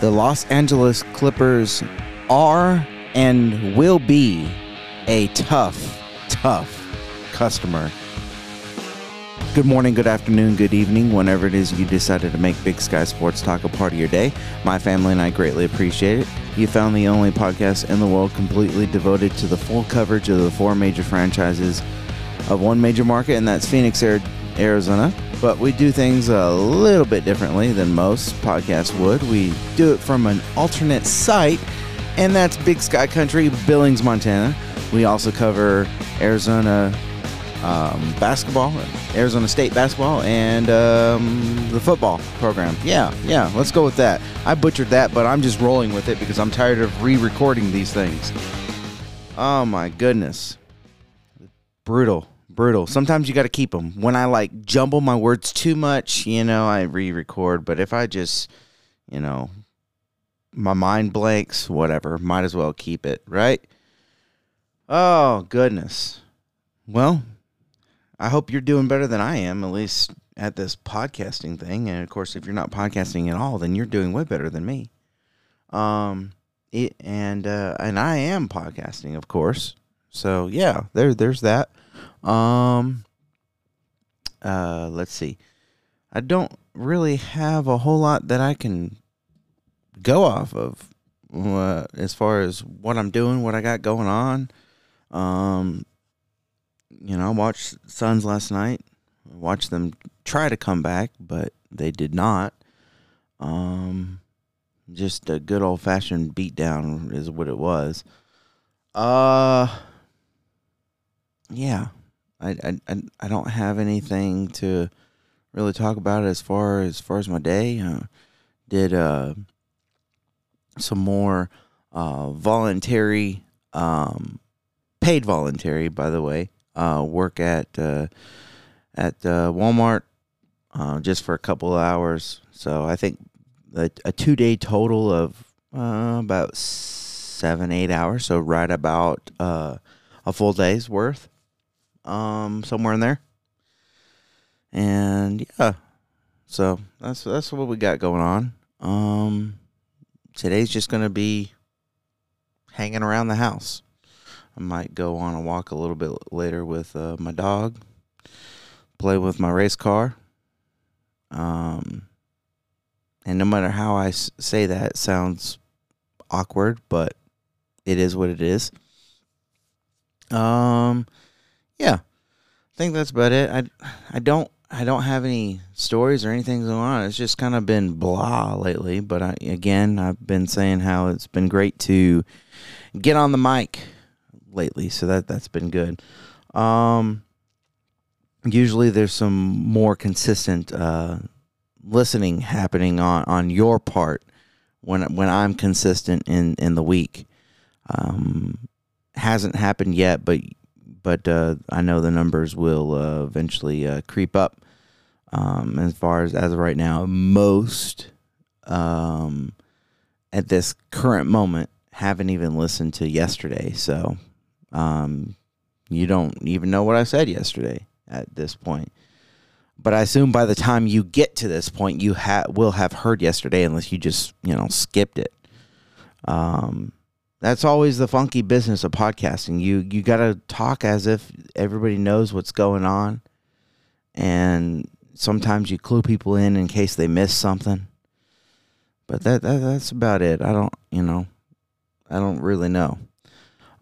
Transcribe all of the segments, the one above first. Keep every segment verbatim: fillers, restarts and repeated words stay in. the Los Angeles Clippers are and will be a tough, tough customer. Good morning, good afternoon, good evening, whenever it is you decided to make Big Sky Sports Talk a part of your day. My family and I greatly appreciate it. You found the only podcast in the world completely devoted to the full coverage of the four major franchises of one major market, and that's Phoenix, Arizona. But we do things a little bit differently than most podcasts would. We do it from an alternate site, and that's Big Sky Country, Billings, Montana. We also cover Arizona um, basketball, Arizona State basketball, and um, the football program. Yeah, yeah, let's go with that. I butchered that, but I'm just rolling with it because I'm tired of re-recording these things. Oh, my goodness. Brutal. Brutal. Sometimes you got to keep them. When I, like, jumble my words too much, you know, I re-record. But if I just, you know, my mind blanks, whatever, might as well keep it, right? Oh, goodness. Well, I hope you're doing better than I am, at least at this podcasting thing. And, of course, if you're not podcasting at all, then you're doing way better than me. Um, it, and uh, and I am podcasting, of course. So, yeah, there, there's that. Um, uh, let's see. I don't really have a whole lot that I can go off of uh, as far as what I'm doing, what I got going on. Um, you know, I watched Suns last night. I watched them try to come back, but they did not. Um, just a good old-fashioned beatdown is what it was. Uh... Yeah, I, I, I don't have anything to really talk about as far as far as my day. Uh, did uh, some more uh, voluntary, um, paid voluntary, by the way, uh, work at uh, at uh, Walmart uh, just for a couple of hours. So I think a, a two day total of uh, about seven eight hours. So right about uh, a full day's worth. Um, somewhere in there, and yeah, so that's that's what we got going on. Um, today's just gonna be hanging around the house. I might go on a walk a little bit later with uh, my dog, play with my race car. Um, and no matter how I s- say that, it sounds awkward, but it is what it is. Um. Yeah, I think that's about it. I, I don't I don't have any stories or anything going on. It's just kind of been blah lately. But I, again, I've been saying how it's been great to get on the mic lately, so that that's been good. Um, usually there's some more consistent uh, listening happening on, on your part when when I'm consistent in, in the week. Um, hasn't happened yet, but. But uh, I know the numbers will uh, eventually uh, creep up. Um, as far as, as of right now, most um, at this current moment haven't even listened to yesterday. So um, you don't even know what I said yesterday at this point. But I assume by the time you get to this point, you ha- will have heard yesterday unless you just, you know, skipped it. Um That's always the funky business of podcasting. You you got to talk as if everybody knows what's going on. And sometimes you clue people in in case they miss something. But that, that that's about it. I don't, you know, I don't really know.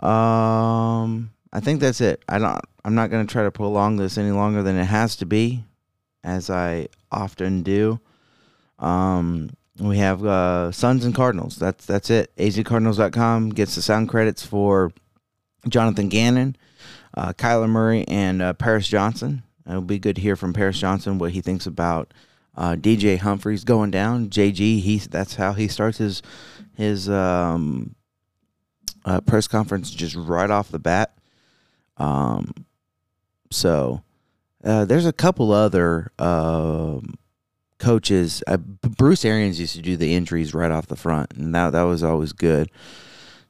Um, I think that's it. I don't I'm not going to try to prolong this any longer than it has to be, as I often do. Um We have uh, Suns and Cardinals. That's that's it. A Z Cardinals dot com gets the sound credits for Jonathan Gannon, uh, Kyler Murray, and uh, Paris Johnson. It'll be good to hear from Paris Johnson what he thinks about uh, D J Humphries going down. J G, he that's how he starts his his um, uh, press conference just right off the bat. Um, so uh, there's a couple other. Uh, Coaches, uh, Bruce Arians used to do the injuries right off the front, and that that was always good.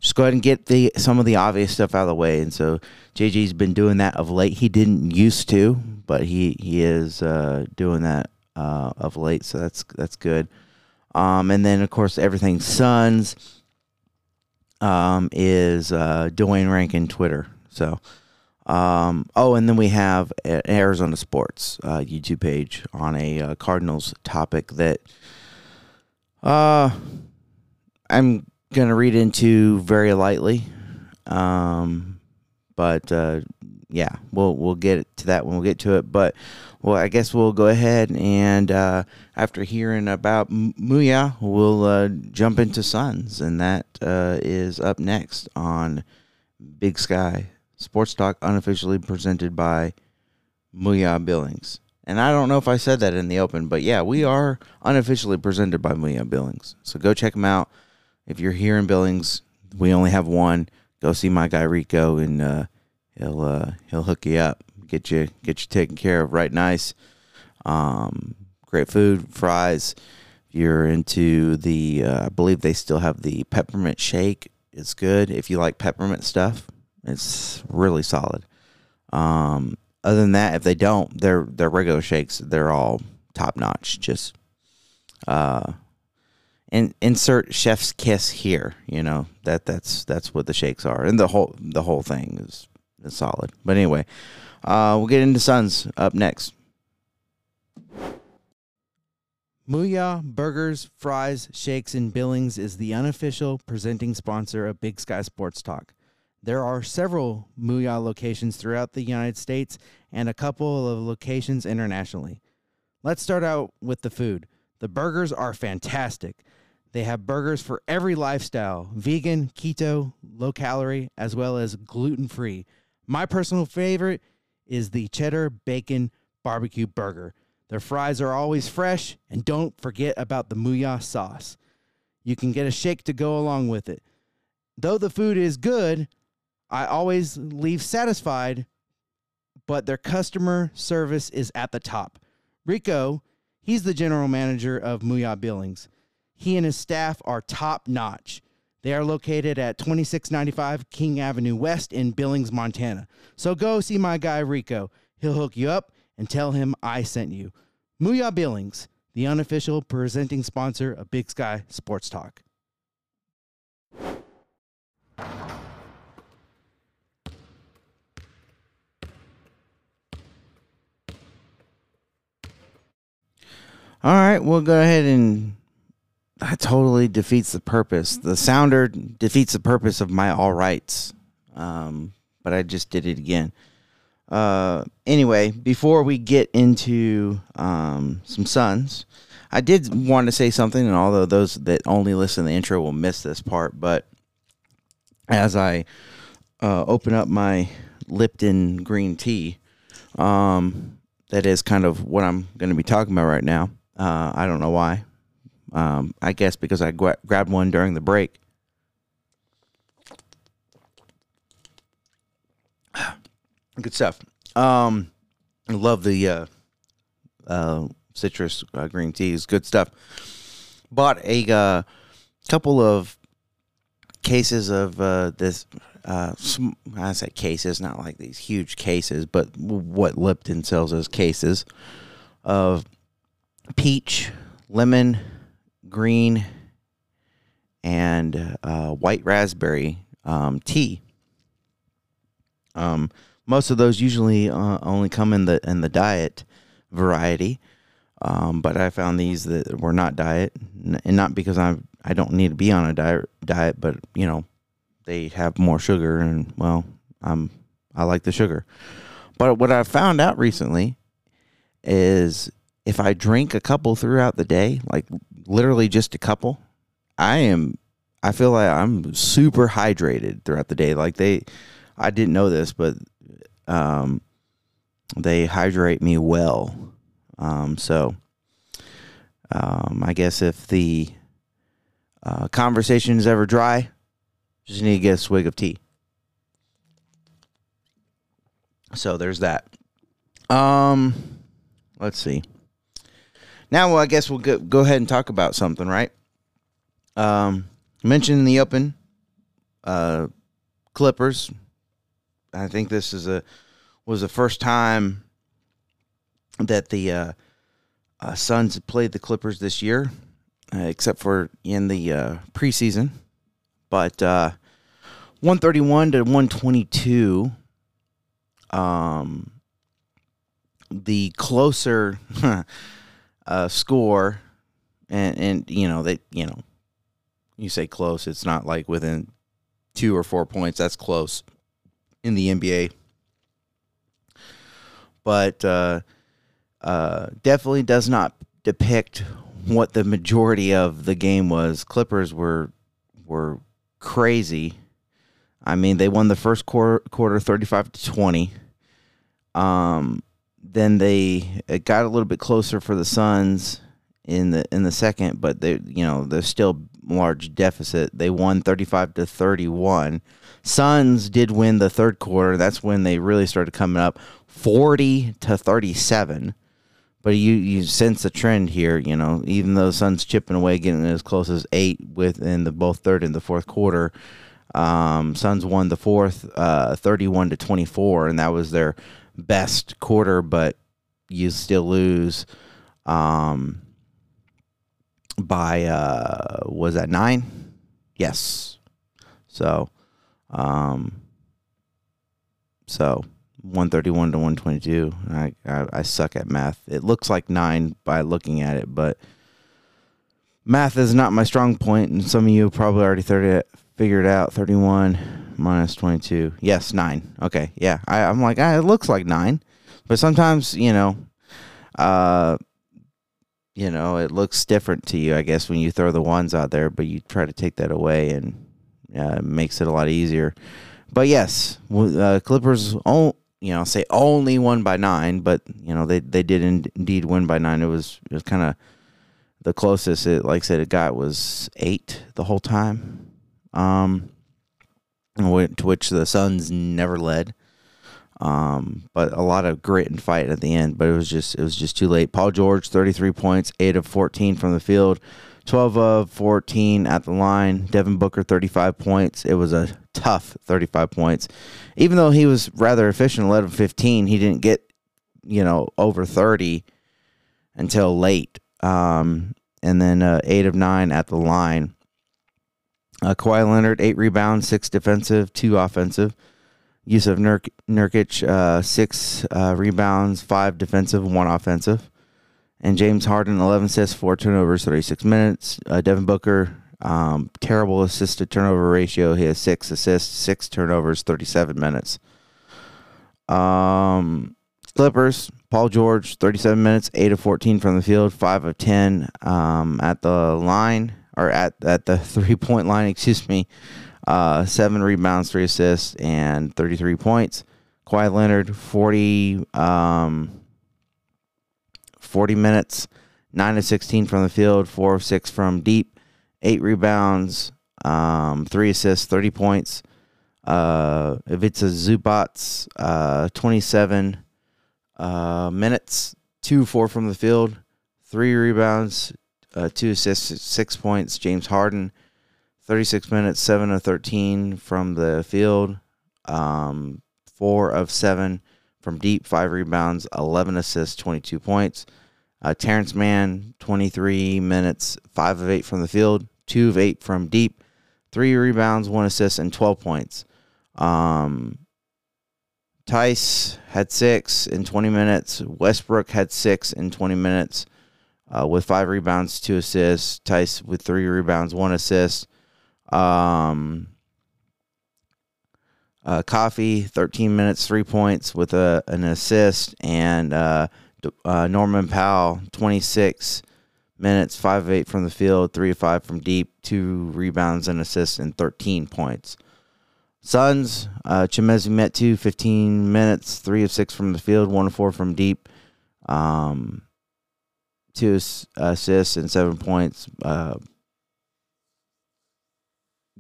Just go ahead and get the some of the obvious stuff out of the way, and so J G's been doing that of late. He didn't used to, but he he is uh, doing that uh, of late, so that's that's good. Um, and then, of course, everything Suns um, is uh, Duane Rankin Twitter. So, um, oh, and then we have Arizona Sports uh, YouTube page on a uh, Cardinals topic that uh, I'm going to read into very lightly. Um, but, uh, yeah, we'll, we'll get to that when we'll get to it. But, well, I guess we'll go ahead and uh, after hearing about Mooyah, we'll uh, jump into Suns. And that uh, is up next on Big Sky Sports Talk, unofficially presented by Mooyah Billings. And I don't know if I said that in the open, but, yeah, we are unofficially presented by Mooyah Billings. So go check them out. If you're here in Billings, we only have one. Go see my guy Rico, and uh, he'll uh, he'll hook you up, get you get you taken care of, right nice. Um, great food, fries. If you're into the, uh, I believe they still have the peppermint shake. It's good if you like peppermint stuff. It's really solid. Um, other than that, if they don't, their their regular shakes, they're all top notch. Just uh. And insert chef's kiss here, you know, that that's that's what the shakes are, and the whole the whole thing is, is solid. But anyway, uh, we'll get into Suns up next. Mooyah Burgers, Fries, Shakes, and Billings is the unofficial presenting sponsor of Big Sky Sports Talk. There are several Mooyah locations throughout the United States and a couple of locations internationally. Let's start out with the food. The burgers are fantastic. They have burgers for every lifestyle, vegan, keto, low-calorie, as well as gluten-free. My personal favorite is the cheddar bacon barbecue burger. Their fries are always fresh, and don't forget about the Mooyah sauce. You can get a shake to go along with it. Though the food is good, I always leave satisfied, but their customer service is at the top. Rico, he's the general manager of Mooyah Billings. He and his staff are top-notch. They are located at twenty-six ninety-five King Avenue West in Billings, Montana. So go see my guy Rico. He'll hook you up and tell him I sent you. Mooyah Billings, the unofficial presenting sponsor of Big Sky Sports Talk. All right, we'll go ahead and that totally defeats the purpose. The sounder defeats the purpose of my all rights, um, but I just did it again. Uh, anyway, before we get into um, some Suns, I did want to say something, and although those that only listen to the intro will miss this part, but as I uh, open up my Lipton green tea, um, that is kind of what I'm going to be talking about right now. Uh, I don't know why. Um, I guess because I gra- grabbed one during the break. Good stuff. Um, I love the uh, uh, citrus uh, green teas. Good stuff. Bought a uh, couple of cases of uh, this. Uh, some, I say cases, not like these huge cases, but what Lipton sells as cases of peach, lemon, green, and uh, white raspberry um, tea. Um, most of those usually uh, only come in the in the diet variety, um, but I found these that were not diet, and not because I I don't need to be on a diet diet, but you know they have more sugar, and well, I'm I like the sugar. But what I found out recently is, if I drink a couple throughout the day, like literally just a couple, I am, I feel like I'm super hydrated throughout the day. Like they, I didn't know this, but um, they hydrate me well. Um, so um, I guess if the uh, conversation is ever dry, just need to get a swig of tea. So there's that. Um, let's see. Now, well, I guess we'll go, go ahead and talk about something, right? Um, mentioned in the open, uh, Clippers. I think this is a was the first time that the uh, uh, Suns played the Clippers this year. uh, except for in the uh, preseason. But uh, one thirty-one to one twenty-two, um, the closer uh, score, and, and you know that you know you say close, it's not like within two or four points. That's close in the N B A. But uh, uh, definitely does not depict what the majority of the game was. Clippers were were crazy. I mean, they won the first quarter, quarter thirty-five to twenty. Um, then they it got a little bit closer for the Suns in the in the second, but they you know there's still large deficit. They won thirty-five to thirty-one. Suns did win the third quarter. That's when they really started coming up, forty to thirty-seven. But you you sense a trend here, you know. Even though the Suns chipping away, getting as close as eight within the both third and the fourth quarter, um, Suns won the fourth, uh, thirty-one to twenty-four, and that was their best quarter. But you still lose. Um, by uh was that nine? Yes. So um so one thirty-one to one twenty-two. I, I I suck at math. It looks like nine by looking at it, but math is not my strong point, and some of you probably already thirty figured out. Thirty-one minus twenty-two, yes, nine. Okay, yeah, I, I'm like, ah, it looks like nine, but sometimes you know uh You know, it looks different to you, I guess, when you throw the ones out there, but you try to take that away, and uh, it makes it a lot easier. But, yes, uh, Clippers, all, you know, say only won by nine, but, you know, they, they did indeed win by nine. It was it was kind of the closest, it, like I said, it got was eight the whole time, um, to which the Suns never led. Um, but a lot of grit and fight at the end, but it was just, it was just too late. Paul George, thirty-three points, eight of fourteen from the field, twelve of fourteen at the line. Devin Booker, thirty-five points. It was a tough thirty-five points. Even though he was rather efficient, eleven of fifteen, he didn't get, you know, over thirty until late. Um, and then, uh, eight of nine at the line. Uh, Kawhi Leonard, eight rebounds, six defensive, two offensive. Yusuf Nurkić, uh, six uh, rebounds, five defensive, one offensive. And James Harden, eleven assists, four turnovers, thirty-six minutes. Uh, Devin Booker, um, terrible assist-to-turnover ratio. He has six assists, six turnovers, thirty-seven minutes. Um, Clippers, Paul George, thirty-seven minutes, eight of fourteen from the field, five of ten um, at the line, or at, at the three-point line, excuse me. Uh, seven rebounds, three assists, and thirty-three points. Kawhi Leonard, forty, um, forty minutes, nine of sixteen from the field, four of six from deep, eight rebounds, um, three assists, thirty points. Uh, Ivica Zubac's, uh, twenty-seven uh, minutes, two of four from the field, three rebounds, uh, two assists, six points. James Harden, thirty-six minutes, seven of thirteen from the field, um, four of seven from deep, five rebounds, eleven assists, twenty-two points. Uh, Terrence Mann, twenty-three minutes, five of eight from the field, two of eight from deep, three rebounds, one assist, and twelve points. Um, Tice had six in twenty minutes. Westbrook had six in twenty minutes uh, with five rebounds, two assists. Tice with three rebounds, one assist. Um, uh, Coffee, thirteen minutes, three points with a, an assist, and uh, uh, Norman Powell, twenty-six minutes, five of eight from the field, three of five from deep, two rebounds and assists, and thirteen points. Suns, uh, Chimezie Metu, fifteen minutes, three of six from the field, one of four from deep, um, two assists and seven points. Uh,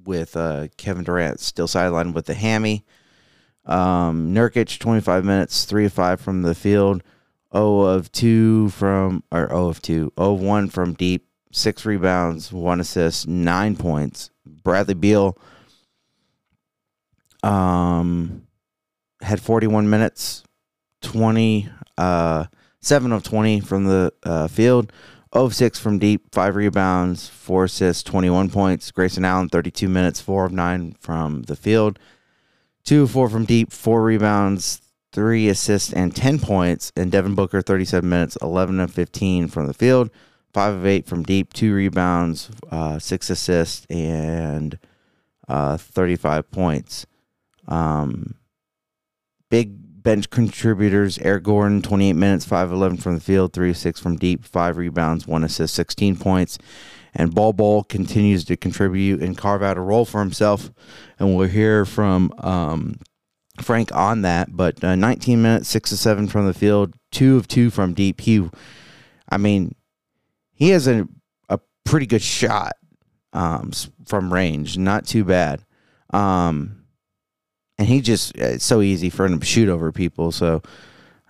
with uh, Kevin Durant still sidelined with the hammy. Um, Nurkic, twenty-five minutes, three of five from the field, zero of two from, or zero of two, zero of one from deep, six rebounds, one assist, nine points. Bradley Beal um, had forty-one minutes, twenty, uh, seven of twenty from the uh, field, oh of six from deep, five rebounds, four assists, twenty-one points. Grayson Allen, thirty-two minutes, four of nine from the field, two of four from deep, four rebounds, three assists, and ten points. And Devin Booker, thirty-seven minutes, eleven of fifteen from the field, five of eight from deep, two rebounds, uh, six assists, and uh, thirty-five points. Um, big bench contributors, Eric Gordon, twenty-eight minutes, five of eleven from the field, three of six from deep, five rebounds, one assist, sixteen points. And Bol Bol continues to contribute and carve out a role for himself. And we'll hear from um, Frank on that. But uh, nineteen minutes, six of seven from the field, two of two from deep. He, I mean, he has a, a pretty good shot um, from range. Not too bad. Um And he just, it's so easy for him to shoot over people. So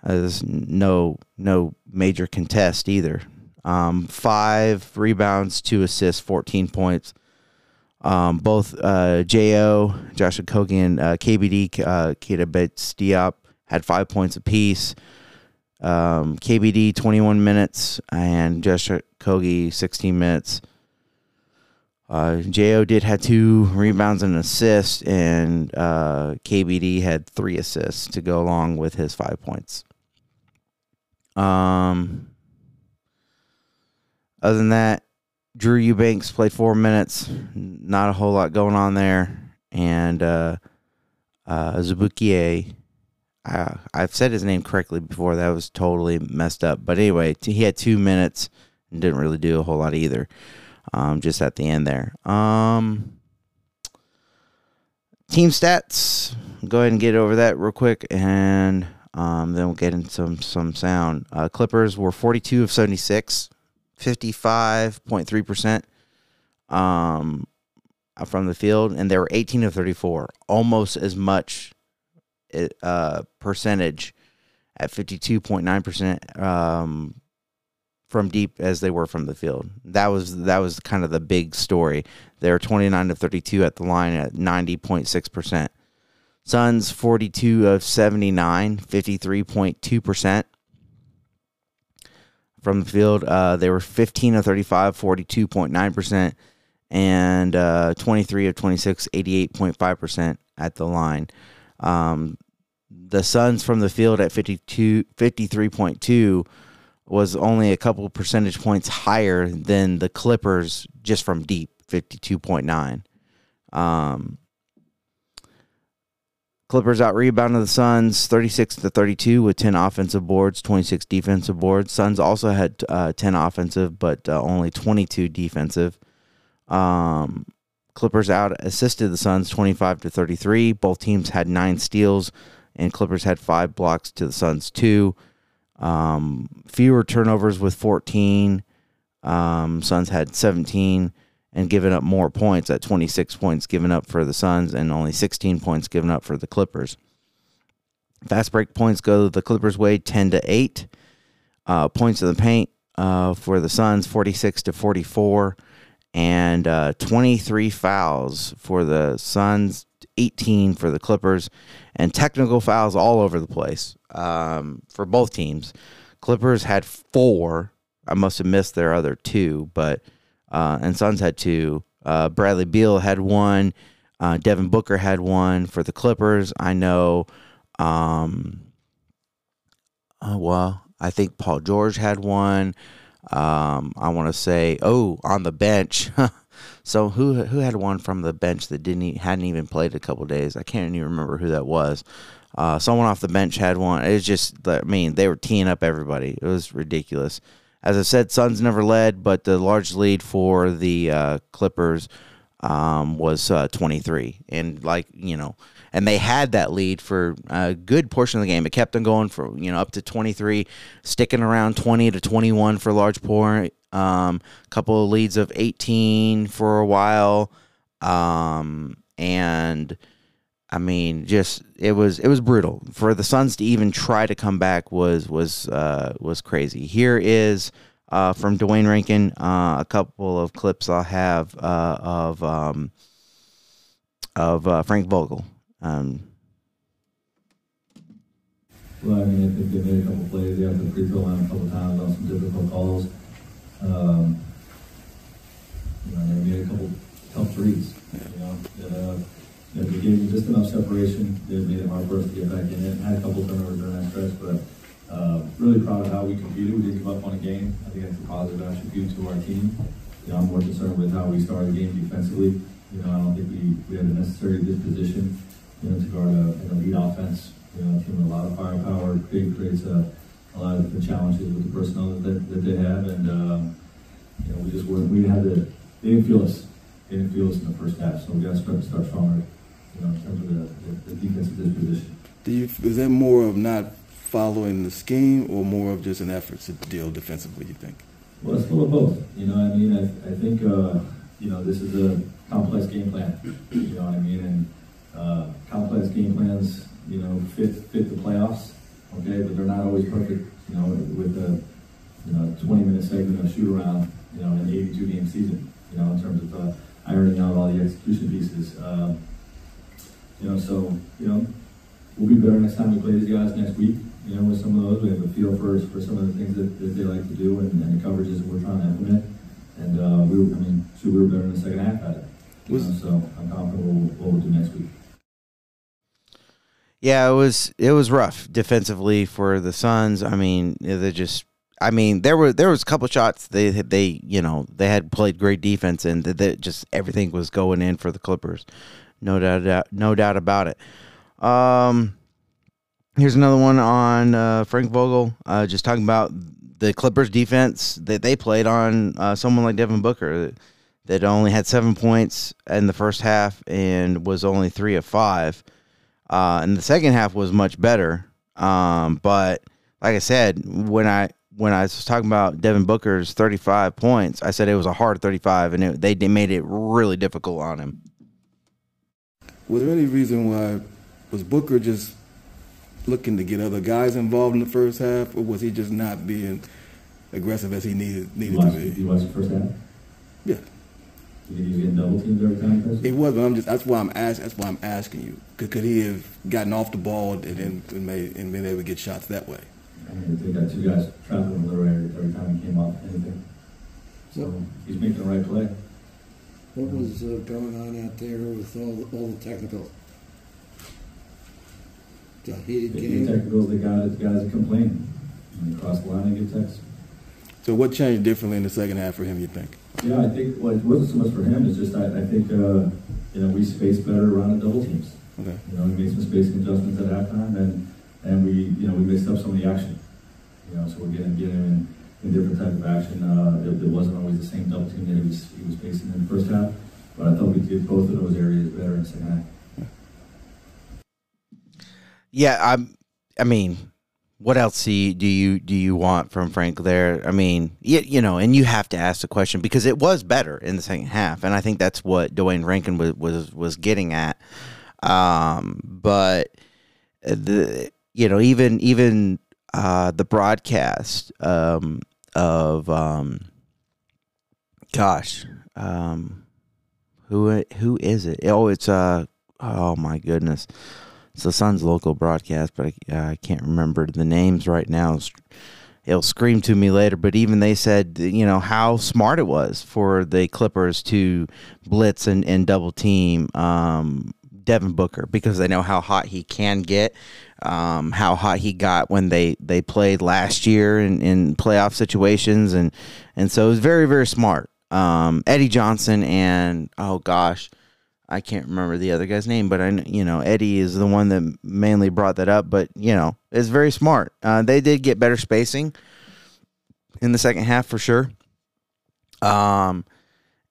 uh, there's no no major contest either. Um, five rebounds, two assists, fourteen points. Um, both uh, J O, Josh Okogie, and uh, K B D, uh, Keita Bates Diop, had five points apiece. Um, K B D, twenty-one minutes, and Josh Okogie, sixteen minutes. Uh, J O did had two rebounds and an assist, and uh, K B D had three assists to go along with his five points. Um, other than that, Drew Eubanks played four minutes. Not a whole lot going on there. And uh, uh, Zubukie, uh, I've said his name correctly before. That was totally messed up. But anyway, t- he had two minutes and didn't really do a whole lot either. Um, just at the end there. Um, team stats. Go ahead and get over that real quick, and um, then we'll get into some, some sound. Uh, Clippers were forty-two of seventy-six, fifty-five point three percent um, from the field, and they were eighteen of thirty-four, almost as much uh, percentage at fifty-two point nine percent um from deep as they were from the field. That was that was kind of the big story. They were twenty-nine of thirty-two at the line at ninety point six percent. Suns, forty-two of seventy-nine, fifty-three point two percent from the field. Uh, they were fifteen of thirty-five, forty-two point nine percent, and uh, twenty-three of twenty-six, eighty-eight point five percent at the line. Um, the Suns from the field at fifty-two, fifty-three point two percent was only a couple percentage points higher than the Clippers just from deep, fifty-two point nine. Um, Clippers out-rebounded the Suns thirty-six to thirty-two with ten offensive boards, twenty-six defensive boards. Suns also had uh, ten offensive, but uh, only twenty-two defensive. Um, Clippers out-assisted the Suns twenty-five to thirty-three. Both teams had nine steals, and Clippers had five blocks to the Suns, two. Um, fewer turnovers with fourteen. Um, Suns had seventeen and given up more points at twenty-six points given up for the Suns and only sixteen points given up for the Clippers. Fast break points go the Clippers' way, ten to eight. Uh, points in the paint uh, for the Suns, forty-six to forty-four, and uh, twenty-three fouls for the Suns, eighteen for the Clippers, and technical fouls all over the place. Um, for both teams, Clippers had four. I must have missed their other two, but uh, and Suns had two. Uh, Bradley Beal had one. Uh, Devin Booker had one for the Clippers. I know. Um, oh well, I think Paul George had one. Um, I want to say, oh, on the bench. So who who had one from the bench that didn't hadn't even played a couple days? I can't even remember who that was. Uh, someone off the bench had one. It's just, I mean, they were teeing up everybody. It was ridiculous. As I said, Suns never led, but the large lead for the uh, Clippers um, was uh, twenty-three. And, like, you know, and they had that lead for a good portion of the game. It kept them going for, you know, up to twenty-three, sticking around twenty to twenty-one for a large point. Um, a couple of leads of eighteen for a while. Um, and... I mean, just it was it was brutal. For the Suns to even try to come back was was uh, was crazy. Here is uh, from Duane Rankin uh, a couple of clips I'll have uh, of um, of uh, Frank Vogel. Um, well, I mean, I think they made a couple plays. They had the free throw line a couple times on some difficult calls. Um, you know, they made a couple tough threes. You know, uh, you know, they gave me just enough separation. They made it hard for us to get back in it. Had a couple turnovers during that stretch, but uh, really proud of how we competed. We didn't give up on a game. I think that's a positive attribute to our team. You know, I'm more concerned with how we started the game defensively. You know, I don't think we, we had the necessary disposition, you know, to guard a, an elite offense. You know, a team with a lot of firepower. It creates a, a lot of the challenges with the personnel that, that they have, and um, you know, we just weren't. We had to. They didn't feel us. They didn't feel us in the first half. So we got to start, start stronger. You know, in terms of the, the, the defensive disposition. Do you, is that more of not following the scheme, or more of just an effort to deal defensively? You think? Well, it's a little both. You know, I mean, I, I think uh, you know, this is a complex game plan. You know what I mean? And uh, complex game plans, you know, fit fit the playoffs. Okay, but they're not always perfect. You know, with a you know twenty minute segment of shoot around, you know, in an eighty-two game season. You know, in terms of uh, ironing out all the execution pieces. Uh, you know, so you know, we'll be better next time we play these guys next week. You know, with some of those, we have a feel for for some of the things that, that they like to do and, and the coverages that we're trying to implement. And uh, we, were, I mean, sure, we were better in the second half at it. You know, so I'm confident we'll, we'll do next week. Yeah, it was it was rough defensively for the Suns. I mean, they just, I mean, there were there was a couple shots they they you know they had played great defense, and that just everything was going in for the Clippers, no doubt, no doubt about it. Um, here's another one on uh, Frank Vogel, uh, just talking about the Clippers defense that they played on uh, someone like Devin Booker that only had seven points in the first half and was only three of five. Uh, and the second half was much better. Um, but like I said, when I when I was talking about Devin Booker's thirty-five points, I said it was a hard thirty-five, and it, they, they made it really difficult on him. Was there any reason why was Booker just looking to get other guys involved in the first half, or was he just not being aggressive as he needed needed you watched, to be? You watched the first half? Yeah. You think he was getting double teamed every time? He was, but I'm just that's why I'm asking. That's why I'm asking you. Could, could he have gotten off the ball and and, and, made, and been able to get shots that way? I mean, they got two guys traveling a little every time he came off anything. So what, he's making the right play. What was uh, going on out there with all the, all the technicals? The heated the game. The technicals, the guys, the guys that complain. When they cross the line, they get texts. So what changed differently in the second half for him, you think? Yeah, I think well, it wasn't so much for him. It's just I, I think uh, you know we spaced better around the double teams. Okay. You know, we made some spacing adjustments at halftime, and and we you know we mixed up some of the action. You know, so we're getting getting in, in different type of action. Uh, it, it wasn't always the same double team that he was he was facing in the first half. But I thought we did both of those areas better in the second half. Yeah, I'm. I mean. What else do you, do you do you want from Frank there? I mean, you, you know, and you have to ask the question because it was better in the second half, and I think that's what Duane Rankin was was, was getting at. Um, but the you know even even uh, the broadcast um, of um, gosh, um, who who is it? Oh, it's uh oh my goodness. It's the Sun's local broadcast, but I, uh, I can't remember the names right now. It'll scream to me later, but even they said, you know, how smart it was for the Clippers to blitz and, and double-team um, Devin Booker because they know how hot he can get, um, how hot he got when they, they played last year in, in playoff situations, and, and so it was very, very smart. Um, Eddie Johnson and, oh, gosh, I can't remember the other guy's name, but I, you know, Eddie is the one that mainly brought that up. But you know, it's very smart. Uh, they did get better spacing in the second half for sure. Um,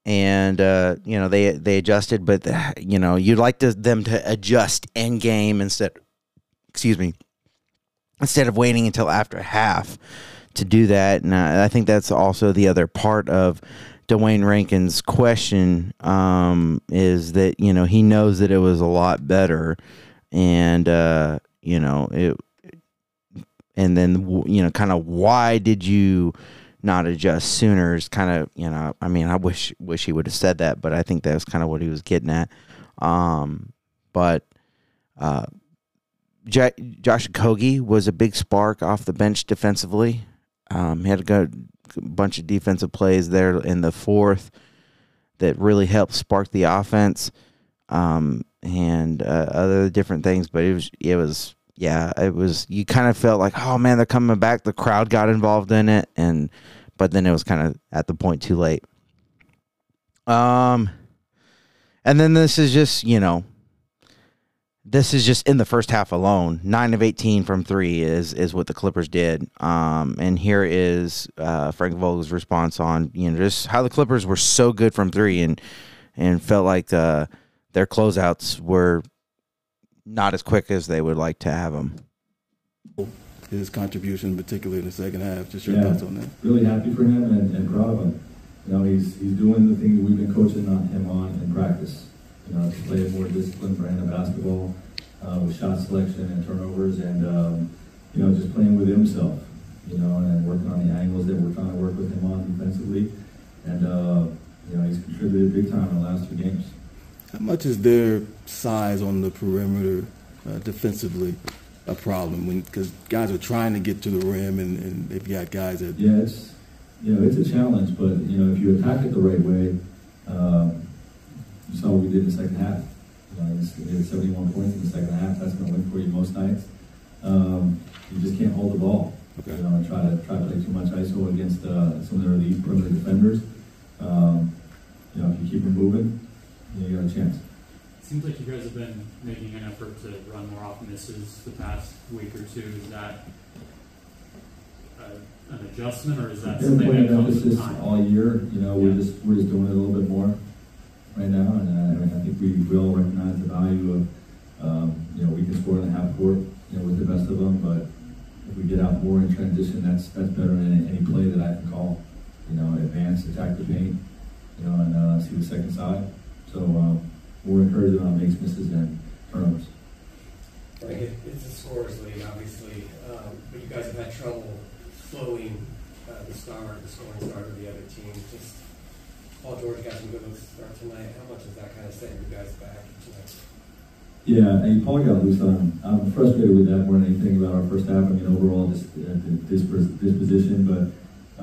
and uh, you know they they adjusted, but the, you know you'd like to, them to adjust end game instead. Excuse me, instead of waiting until after half to do that, and I, I think that's also the other part of Duane Rankin's question um, is that, you know, he knows that it was a lot better and, uh, you know, it, and then, you know, kind of why did you not adjust sooner is kind of, you know, I mean, I wish, wish he would have said that, but I think that was kind of what he was getting at. Um, but, uh, J- Josh Okogie was a big spark off the bench defensively. Um, he had a good, bunch of defensive plays there in the fourth that really helped spark the offense, um, and uh, other different things. But it was, it was, yeah, it was. You kind of felt like, oh man, they're coming back. The crowd got involved in it, and but then it was kind of at the point too late. Um, and then this is just, you know, this is just in the first half alone. nine of eighteen from three is is what the Clippers did. Um, and here is uh, Frank Vogel's response on, you know, just how the Clippers were so good from three and and felt like uh, their closeouts were not as quick as they would like to have them. His contribution, particularly in the second half, just your yeah, thoughts on that. Really happy for him and, and proud of him. You know, he's he's doing the things we've been coaching on him on in practice. You know, to play a more disciplined brand of basketball uh, with shot selection and turnovers and, um, you know, just playing with himself, you know, and working on the angles that we're trying to work with him on defensively. And, uh, you know, he's contributed big time in the last two games. How much is their size on the perimeter uh, defensively a problem? When Because guys are trying to get to the rim and, and they've got guys that... Yeah, it's, you know, it's a challenge, but, you know, if you attack it the right way, uh, you saw what we did in the second half. You know, we had seventy-one points in the second half. That's going to win for you most nights. Um, you just can't hold the ball. Okay. You know, and try to try to play too much I S O against uh, some of the perimeter defenders. Um, you know, if you keep them moving, you, know, you got a chance. It seems like you guys have been making an effort to run more off misses the past week or two. Is that a, an adjustment, or is that They're something that comes with time? All year, you know, yeah. we're just we're just doing it a little bit more right now, and uh, I, mean, I think we will recognize the value of, um, you know, we can score in the half court, you know, with the best of them, but if we get out more in transition, that's that's better than any play that I can call, you know, advance, attack the paint, you know, and uh, see the second side. So um, we're encouraged on makes, misses, and turnovers. Like it, it's a scorer's league, obviously, um, but you guys have had trouble slowing uh, the star, the scoring star of the other team. Just Paul George got some good looks to start tonight. How much is that kind of setting you guys back tonight? Yeah, and Paul got loose on him. I'm frustrated with that more than anything about our first half. I mean, overall, this, uh, this disposition, but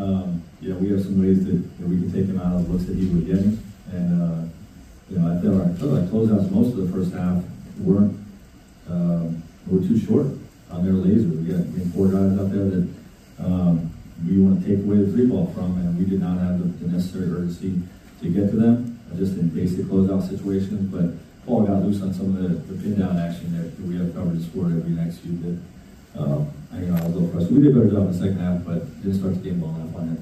um, you know, we have some ways that, that we can take him out of the looks that he was getting. And uh, you know, I felt like, I felt like closeouts most of the first half weren't um, were too short on their laser. We got we four guys out there that. Um, we want to take away the three ball from, and we did not have the, the necessary urgency to get to them, just in basic closeout situations. But Paul got loose on some of the, the pin-down action that we have covered in sport every next few bit. Um, I, you know, I was a little frustrated. We did a better job in the second half, but didn't start the game well enough on it.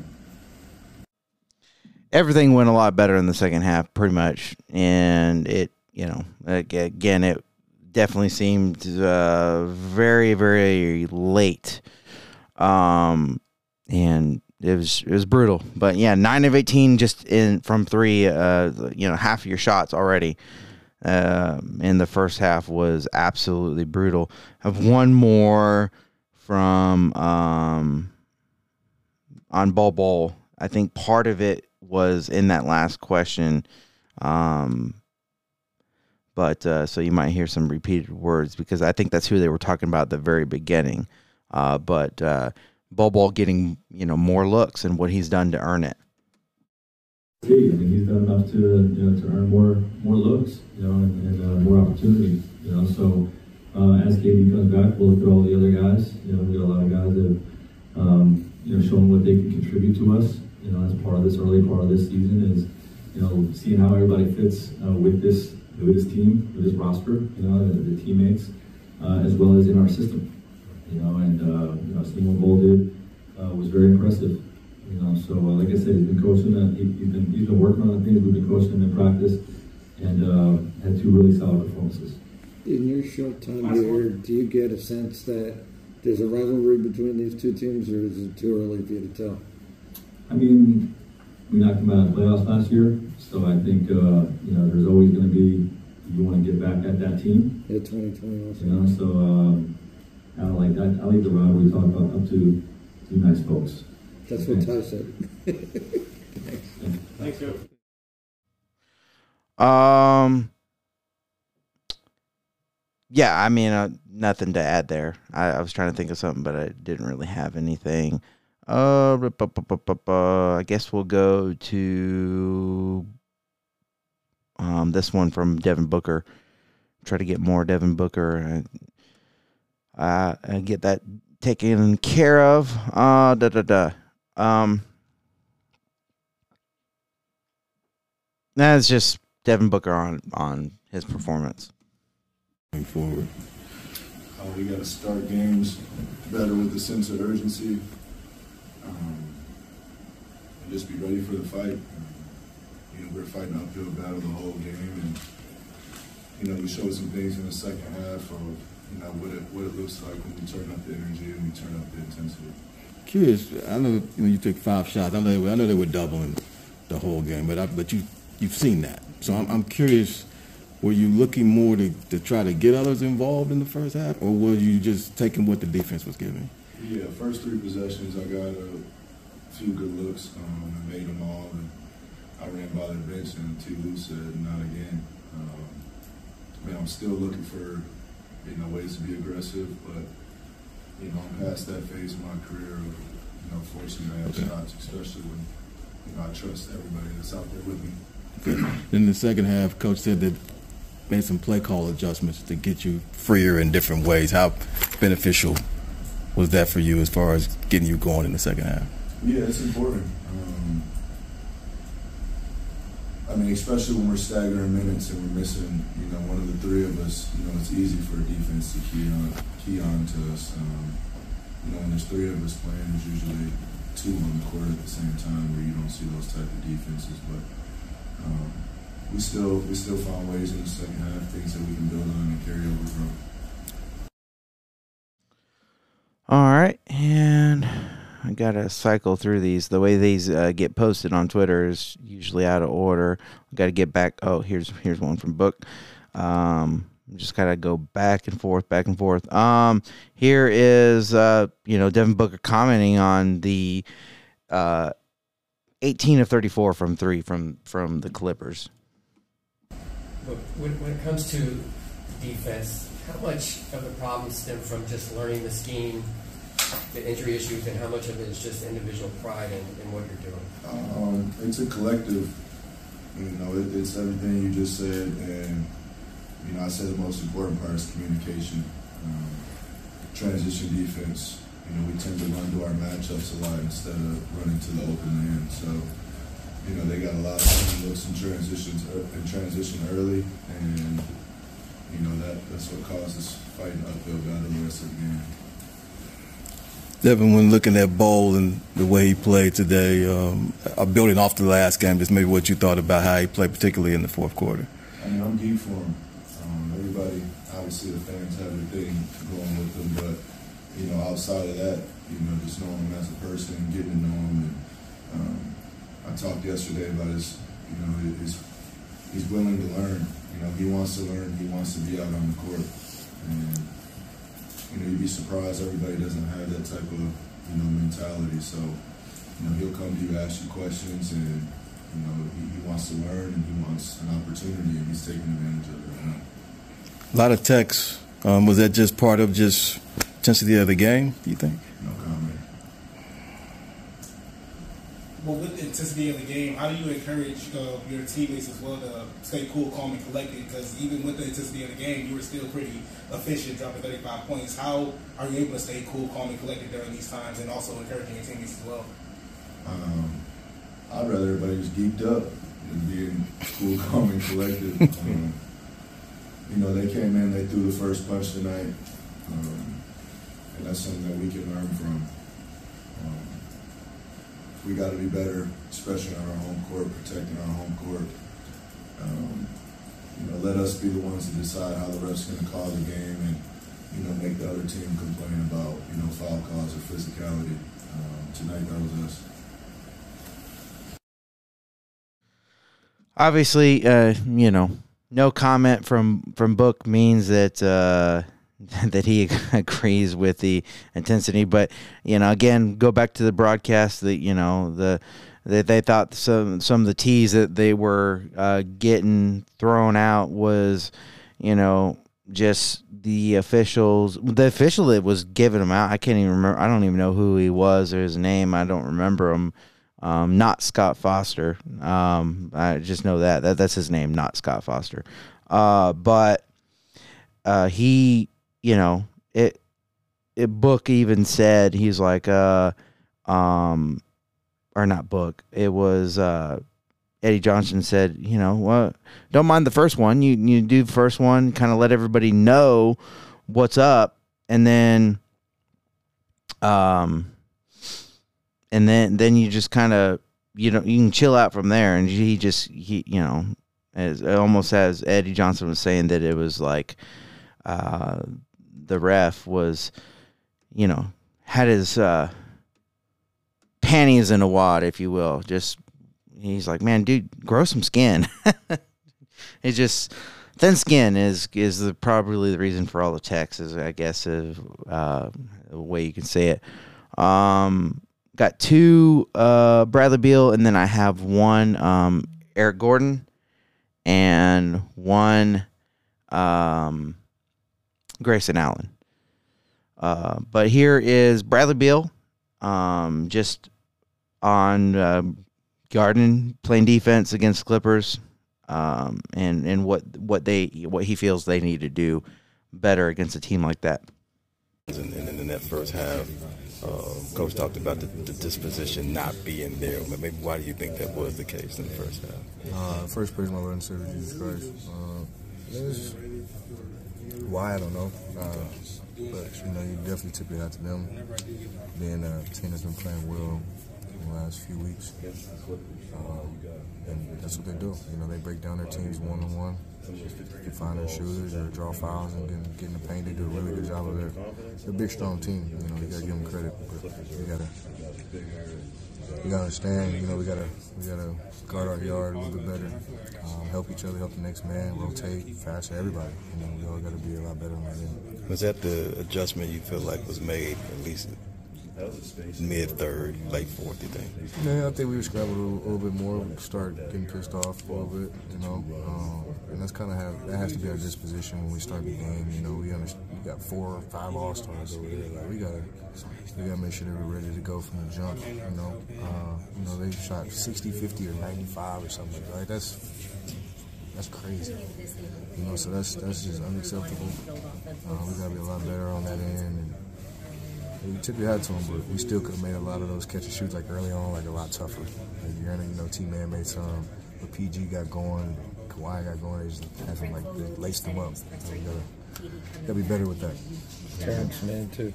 Everything went a lot better in the second half, pretty much. And it, you know, again, it definitely seemed uh, very, very late. Um... And it was it was brutal, but yeah, nine of eighteen just in from three. Uh, you know, half of your shots already uh, in the first half was absolutely brutal. Have one more from um, on Bol Bol. I think part of it was in that last question, um, but uh, so you might hear some repeated words because I think that's who they were talking about at the very beginning. Uh, but. Uh, Bol Bol getting, you know, more looks and what he's done to earn it. I mean, he's done enough to, you know, to earn more more looks, you know, and, and uh, more opportunities, you know. So uh, as K D comes back, we'll look at all the other guys. You know, we got a lot of guys that, um, you know, showing what they can contribute to us. You know, as part of this early part of this season is, you know, seeing how everybody fits uh, with this with this team, with this roster, you know, the, the teammates, uh, as well as in our system. You know, and uh, you know, seeing what Bol did uh, was very impressive. You know, so uh, like I said, he's been coaching, and he, he's been he's been working on the things we've been coaching him in practice, and uh, had two really solid performances. In your short time here, do you get a sense that there's a rivalry between these two teams, or is it too early for you to tell? I mean, we knocked them out of the playoffs last year, so I think uh, you know, there's always going to be, you want to get back at that team. Yeah, twenty twenty also. You know, so. Um, I don't like that. I like the rivalry we talk about up to two nice folks. That's what Ty said. Thanks, Joe. Um, yeah, I mean, uh, nothing to add there. I, I was trying to think of something, but I didn't really have anything. Uh, I guess we'll go to um this one from Devin Booker. Try to get more Devin Booker. Uh, and get that taken care of. Uh, da da da. Um, that's just Devin Booker on on his performance. Going forward, uh, we got to start games better with a sense of urgency. Um, and just be ready for the fight. You know, we're fighting an uphill battle the whole game, and you know, we showed some things in the second half of you know what it what it looks like when we turn up the energy and we turn up the intensity. Curious, I know you, know, you took five shots. I know they were, I know they were doubling the whole game, but I, but you you've seen that. So I'm I'm curious. Were you looking more to, to try to get others involved in the first half, or were you just taking what the defense was giving? Yeah, first three possessions, I got a few good looks. Um, I made them all, and I ran by the bench, and T. Lou said, not again. Um, I mean, I'm still looking for, you know, ways to be aggressive, but, you know, I'm past that phase of my career of, you know, forcing bad shots, especially when, you know, I trust everybody that's out there with me. Okay. In the second half, Coach said that made some play call adjustments to get you freer in different ways. How beneficial was that for you as far as getting you going in the second half? Yeah, it's important. Um, I mean, especially when we're staggering minutes and we're missing, you know, one of the three of us, you know, it's easy for a defense to key on, key on to us. Um, you know, when there's three of us playing, there's usually two on the court at the same time where you don't see those type of defenses. But um, we still we still found ways in the second half, things that we can build on and carry over from. All right, and I gotta cycle through these. The way these uh, get posted on Twitter is usually out of order. I gotta get back. Oh, here's here's one from Book. Um, just gotta go back and forth, back and forth. Um, here is uh, you know, Devin Booker commenting on the uh, eighteen of thirty-four from three from from the Clippers. Look, when, when it comes to defense, how much of the problems stem from just learning the scheme, the injury issues, and how much of it is just individual pride in, in what you're doing? Um, it's a collective. You know, it, it's everything you just said, and, you know, I said the most important part is communication. Um, transition defense, you know, we tend to run to our matchups a lot instead of running to the open man, so... You know, they got a lot of looks in transitions in transition early, and you know that that's what causes fighting uphill battle the rest of the game. Devin, when looking at Bol and the way he played today, um, building off the last game, just maybe what you thought about how he played, particularly in the fourth quarter. I mean, I'm geeked for him. Um, everybody, obviously, the fans have their thing going with him, but you know, outside of that, you know, just knowing him as a person, getting to know him, and. Um, I talked yesterday about his, you know, his, he's willing to learn. You know, he wants to learn. He wants to be out on the court. And, you know, you'd be surprised everybody doesn't have that type of, you know, mentality. So, you know, he'll come to you, ask you questions, and, you know, he, he wants to learn and he wants an opportunity, and he's taking advantage of it right now. A lot of texts. Um, was that just part of just intensity of the game, do you think? No comment. Well, with the intensity of the game, how do you encourage uh, your teammates as well to stay cool, calm, and collected? Because even with the intensity of the game, you were still pretty efficient, dropping thirty-five points. How are you able to stay cool, calm, and collected during these times, and also encouraging your teammates as well? Um, I'd rather everybody was geeked up than being cool, calm, and collected. um, you know, they came in, they threw the first punch tonight, um, and that's something that we can learn from. Um, We got to be better, especially on our home court, protecting our home court. Um, you know, let us be the ones to decide how the ref's going to call the game, and you know, make the other team complain about you know foul calls or physicality. Um, tonight, that was us. Obviously, uh, you know, no comment from from Book means that. Uh, that he agrees with the intensity, but you know, again, go back to the broadcast that you know the that they thought some some of the tees that they were uh, getting thrown out was, you know, just the officials, the official that was giving him out, I can't even remember. I don't even know who he was or his name. I don't remember him. Um, not Scott Foster. Um, I just know that. that that's his name, not Scott Foster. Uh, but uh, he, you know, it. it Book even said, he's like, uh, um, or not Book. It was uh, Eddie Johnson said, you know, well, don't mind the first one. You you do the first one, kind of let everybody know what's up, and then, um. And then, then you just kind of, you know, you can chill out from there. And he just, he, you know, as almost as Eddie Johnson was saying, that it was like uh, the ref was, you know, had his uh, panties in a wad, if you will. Just, he's like, man, dude, grow some skin. It's just, thin skin is is the, probably the reason for all the texts, is, I guess, is, uh, the way you can say it. Um... Got two uh, Bradley Beal, and then I have one um, Eric Gordon, and one um, Grayson Allen. Uh, but here is Bradley Beal, um, just on uh, guarding, playing defense against Clippers, um, and and what what they what he feels they need to do better against a team like that. And in, in, in that first half, uh, Coach talked about the, the disposition not being there. Maybe why do you think that was the case in the first half? Uh, first place, my Lord and Savior Jesus Christ. Uh, why I don't know, uh, but you know, you definitely tip it out to them. Then uh, the team has been playing well in the last few weeks, um, and that's what they do. You know, they break down their teams one on one. You find their shooters or draw fouls and get, get in the paint. They do a really good job of their They're a big, strong team. You know, you gotta give them credit. But we gotta, we gotta understand. You know, we gotta, we gotta guard our yard a little bit better. Um, help each other, help the next man, rotate faster. Everybody, you know, we all gotta be a lot better on that end. Was that the adjustment you feel like was made, at least mid third, late fourth, you think? Yeah, I think we would scramble a little, a little bit more. We start getting pissed off a little bit, you know. Um, and that's kind of how that has to be our disposition when we start the game. You know, we, understand, we got four or five all stars over there. Like we gotta, we gotta make sure that we're ready to go from the jump. You know, uh, you know they shot sixty, fifty, or ninety-five or something like that. That's that's crazy. You know, so that's that's just unacceptable. Uh, we gotta be a lot better on that end. And, we took it out to him, but we still could have made a lot of those catch and shoots like early on, like a lot tougher. Like, you know, T-Man made some, but P G got going, Kawhi got going, they just had them, like, they laced them up. So we gotta, gotta be better with that. Terrence Mann too.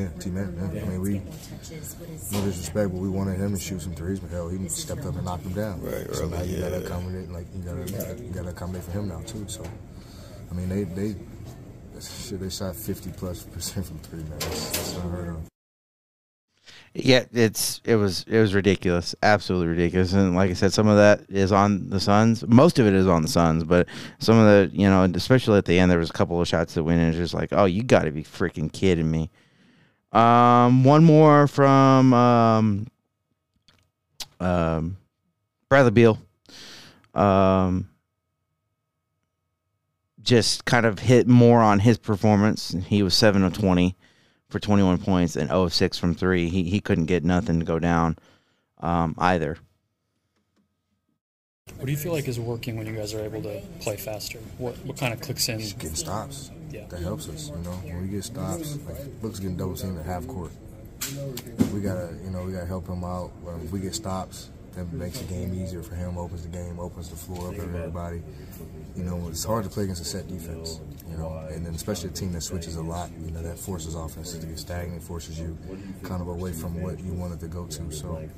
Yeah, T-Man. Yeah. I mean, we no disrespect, but we wanted him to shoot some threes, but hell, he stepped up and knocked them down. Right, early, so now you yeah, gotta accommodate, like you gotta, you gotta accommodate for him now too. So, I mean, they they. Shit, they shot fifty plus percent from three, man. That's, that's unheard of. Yeah, it's it was it was ridiculous, absolutely ridiculous. And like I said, some of that is on the Suns. Most of it is on the Suns, but some of the you know, especially at the end, there was a couple of shots that went in. It's just like, oh, you got to be freaking kidding me. Um, one more from um, um, Bradley Beal. Um. Just kind of hit more on his performance. He was seven of twenty for twenty-one points and zero of six from three. He he couldn't get nothing to go down um, either. What do you feel like is working when you guys are able to play faster? What what kind of clicks in? Just getting stops. Yeah. That helps us, you know. When we get stops, like Book's getting double teamed at half court. We gotta, you know, we gotta help him out. If we get stops, that makes the game easier for him, opens the game, opens the floor up for everybody. You know, it's hard to play against a set defense, you know, and then especially a team that switches a lot, you know, that forces offenses to get stagnant, forces you kind of away from what you wanted to go to. So,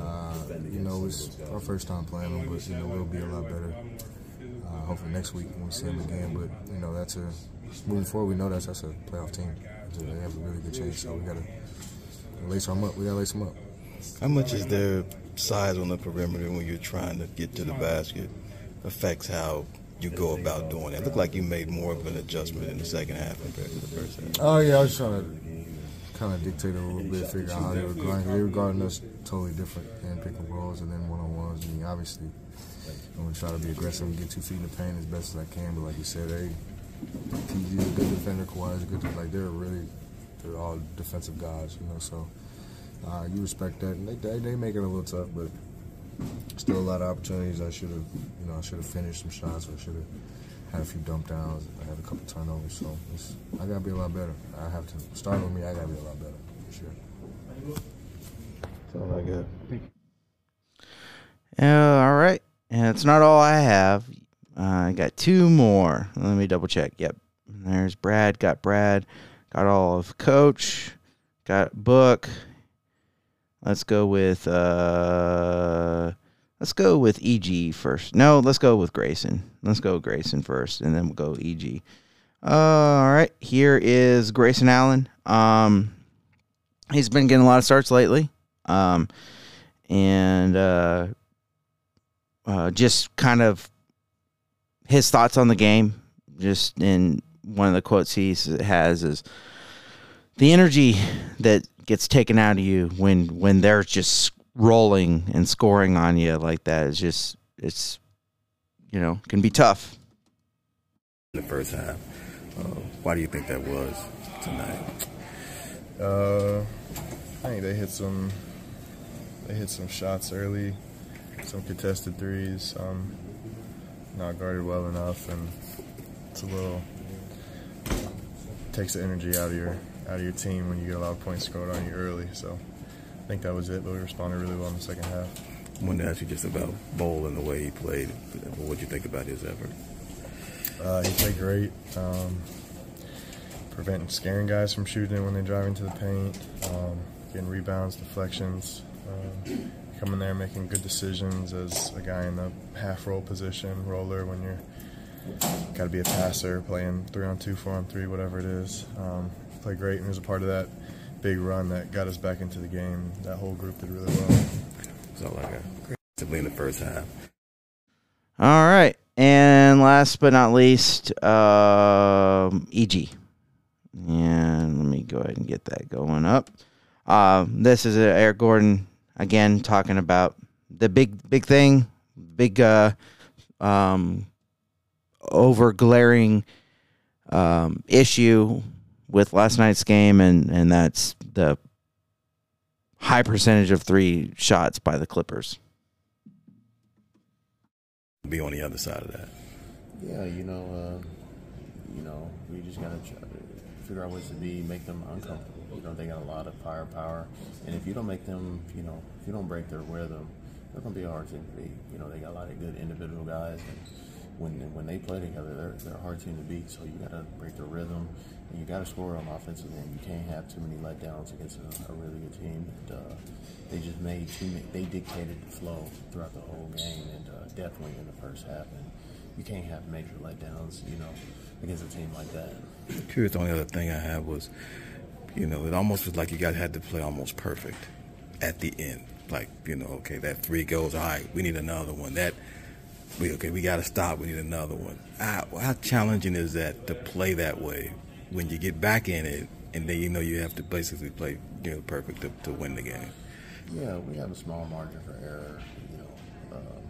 uh, you know, it's our first time playing them, but, you know, we'll be a lot better. Uh, hopefully next week when we see them again, but, you know, that's a – moving forward, we know that's, that's a playoff team. They have a really good chance, so we got to lace them up. We got to lace them up. How much is their size on the perimeter when you're trying to get to the basket affects how you go about doing it? It looked like you made more of an adjustment in the second half compared to the first half. Oh, yeah, I was trying to kind of dictate a little bit, figure out how they were guarding. They were guarding us totally different in pick and rolls and then one-on-ones. I mean, obviously, I'm going to try to be aggressive and get two feet in the paint as best as I can, but like you said, they T G's a good defender, Kawhi's a good defender. Like, they're really, they're all defensive guys, you know, so uh, you respect that. And they, they, they make it a little tough, but still a lot of opportunities. I should have, you know, I should have finished some shots. I should have had a few dump downs. I had a couple turnovers, so it's, I got to be a lot better. I have to, start with me, I got to be a lot better, for sure. That's all I got. Thank you. Uh, all right. Yeah, it's not all I have. Uh, I got two more. Let me double check. Yep. There's Brad. Got Brad. Got all of Coach. Got Book. Let's go with uh let's go with E G first. No, let's go with Grayson. Let's go with Grayson first and then we'll go E G. Uh, all right. Here is Grayson Allen. Um he's been getting a lot of starts lately. Um and uh Uh, just kind of his thoughts on the game. Just in one of the quotes he has is, the energy that gets taken out of you when, when they're just rolling and scoring on you like that is just, it's, you know, can be tough. The first half. Uh, why do you think that was tonight? Uh, I think they hit some, they hit some shots early. Some contested threes, um, not guarded well enough, and it's a little, takes the energy out of your out of your team when you get a lot of points scored on you early. So I think that was it, but we responded really well in the second half. I wanted to ask you just about Bol and the way he played. What did you think about his effort? Uh, he played great, um, preventing scaring guys from shooting when they drive into the paint, um, getting rebounds, deflections. Um, Coming there, making good decisions as a guy in the half roll position, roller when you're got to be a passer, playing three on two, four on three, whatever it is. Um, played great and was a part of that big run that got us back into the game. That whole group did really well. So like a great in the first half. All right, and last but not least, um, E G. And let me go ahead and get that going up. Um, this is Eric Gordon. Again, talking about the big, big thing, big, uh, um, over glaring, um, issue with last night's game. And, and that's the high percentage of three shots by the Clippers. Be on the other side of that. Yeah. You know, uh, you know, we just got to try to figure out ways to be, make them uncomfortable. You know, they got a lot of firepower, and if you don't make them, you know, if you don't break their rhythm, they're going to be a hard team to beat. You know, they got a lot of good individual guys, and when when they play together, they're, they're a hard team to beat, so you got to break their rhythm, and you got to score on offense, and you can't have too many letdowns against a, a really good team. And, uh, they just made too many, they dictated the flow throughout the whole game, and uh, definitely in the first half, and you can't have major letdowns, you know, against a team like that. I'm curious, the only other thing I had was, you know, it almost was like you guys had to play almost perfect at the end. Like, you know, okay, that three goes, all right, we need another one. That, we okay, we got to stop, we need another one. How, how challenging is that to play that way when you get back in it and then you know you have to basically play, you know, perfect to, to win the game? Yeah, we have a small margin for error, you know. Uh,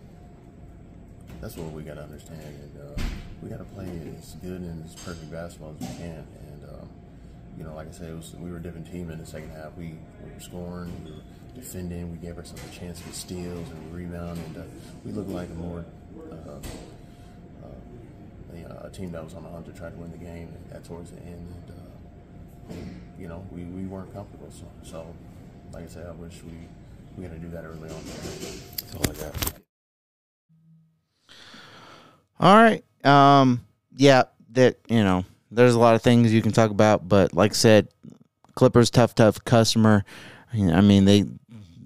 that's what we got to understand. And, uh, we got to play as good and as perfect basketball as we can. And, um, you know, like I said, it was, we were a different team in the second half. We, we were scoring, we were defending, we gave ourselves a chance for steals and rebound, and uh, we looked like a more uh, uh, a, a team that was on the hunt to try to win the game at towards the end. And, uh, and you know, we, we weren't comfortable. So, so, like I said, I wish we we had to do that early on. That's all I got. All right. Um. Yeah. That you know. There's a lot of things you can talk about, but like I said, Clippers, tough, tough customer. I mean, they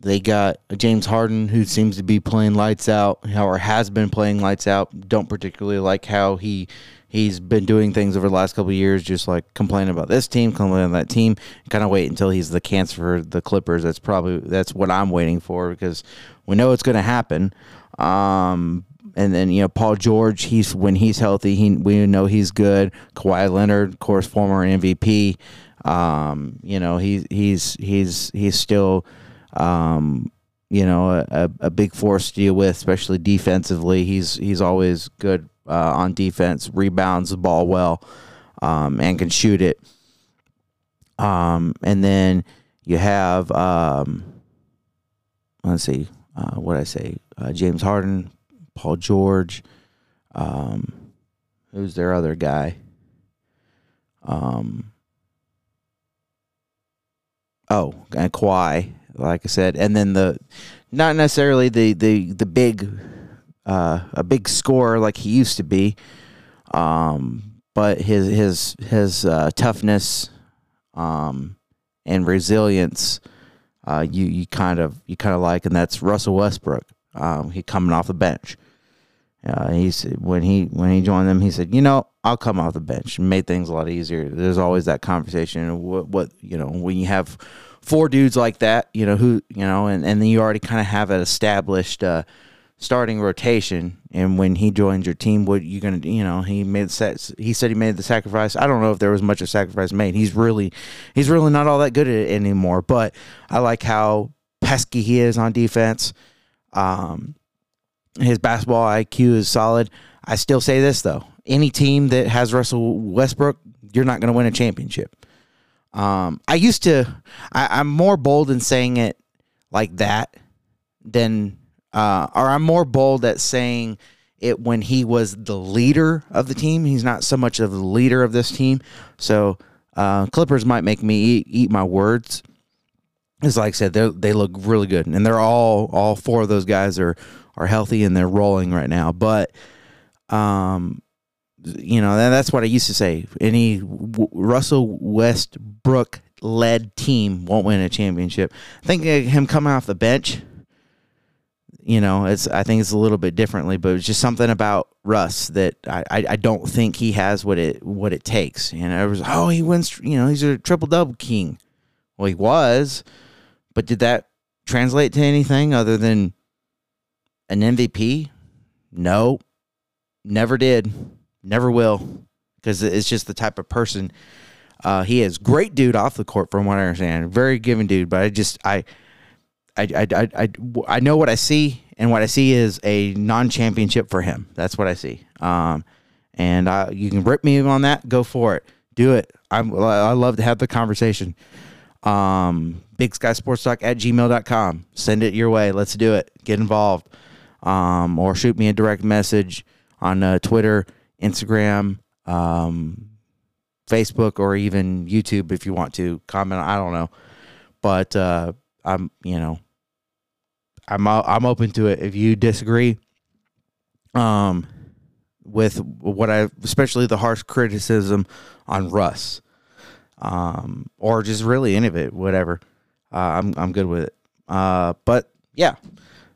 they got a James Harden who seems to be playing lights out, or has been playing lights out. Don't particularly like how he, he's been doing things over the last couple of years, just like complaining about this team, complaining about that team. Kind of wait until he's the cancer for the Clippers. That's probably that's what I'm waiting for because we know it's going to happen. Um And then, you know, Paul George, he's when he's healthy, he we know he's good. Kawhi Leonard, of course, former M V P. Um, you know, he, he's he's he's still, um, you know, a, a big force to deal with, especially defensively. He's he's always good uh, on defense, rebounds the ball well, um, and can shoot it. Um, and then you have, um, let's see, uh, what I say, uh, James Harden, Paul George, um, who's their other guy? Um, oh, and Kawhi, like I said, and then the, not necessarily the the the big, uh, a big scorer like he used to be, um, but his his his uh, toughness. Um, and resilience, uh, you you kind of you kind of like, and that's Russell Westbrook. Um, he coming off the bench. Uh, he said when he when he joined them, he said, you know, I'll come off the bench. It made things a lot easier. There's always that conversation. What, what you know when you have four dudes like that, you know who you know, and and then you already kind of have an established uh, starting rotation. And when he joins your team, what you're gonna, you know, he made he said he made the sacrifice. I don't know if there was much of a sacrifice made. He's really, he's really not all that good at it anymore. But I like how pesky he is on defense. Um, his basketball I Q is solid. I still say this though: any team that has Russell Westbrook, you're not gonna win a championship. Um, I used to, I, I'm more bold in saying it like that than. Uh, or I'm more bold at saying it when he was the leader of the team. He's not so much of the leader of this team. So uh, Clippers might make me eat, eat my words. It's like I said, they look really good. And they're all, all four of those guys are, are healthy and they're rolling right now. But, um, you know, that, that's what I used to say. Any w- Russell Westbrook-led team won't win a championship. I think him coming off the bench... You know, it's. I think it's a little bit differently, but it's just something about Russ that I, I, I don't think he has what it what it takes. You know, it was oh he wins. You know, he's a triple double king. Well, he was, but did that translate to anything other than an M V P? No, never did, never will, because it's just the type of person uh, he is. Great dude off the court, from what I understand. Very giving dude, but I just I. I, I, I, I know what I see, and what I see is a non-championship for him. That's what I see. Um, and I, you can rip me on that. Go for it. Do it. I'm, I love to have the conversation. Um, Big Sky Sports Talk at gmail dot com. Send it your way. Let's do it. Get involved. Um, or shoot me a direct message on uh, Twitter, Instagram, um, Facebook, or even YouTube if you want to. Comment. I don't know. But, uh, I'm, you know, I'm I'm open to it. If you disagree, um, with what I, especially the harsh criticism on Russ, um, or just really any of it, whatever, uh, I'm I'm good with it. Uh, but yeah,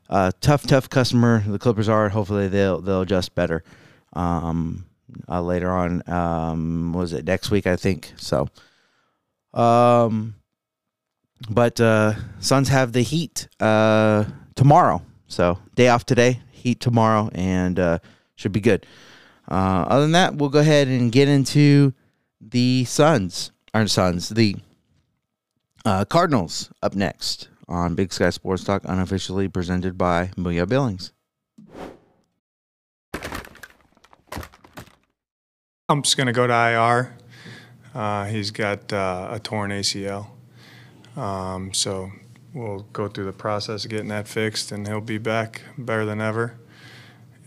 uh, tough tough customer. The Clippers are. Hopefully they'll they'll adjust better. Um, uh, later on, um, was it next week? I think so. Um. But uh, Suns have the Heat uh, tomorrow. So day off today, Heat tomorrow, and uh, should be good. Uh, other than that, we'll go ahead and get into the Suns. Or Suns, the uh, Cardinals up next on Big Sky Sports Talk, unofficially presented by Mooyah Billings. I'm just going to go to I R. Uh, he's got uh, a torn A C L. Um, so we'll go through the process of getting that fixed, and he'll be back better than ever.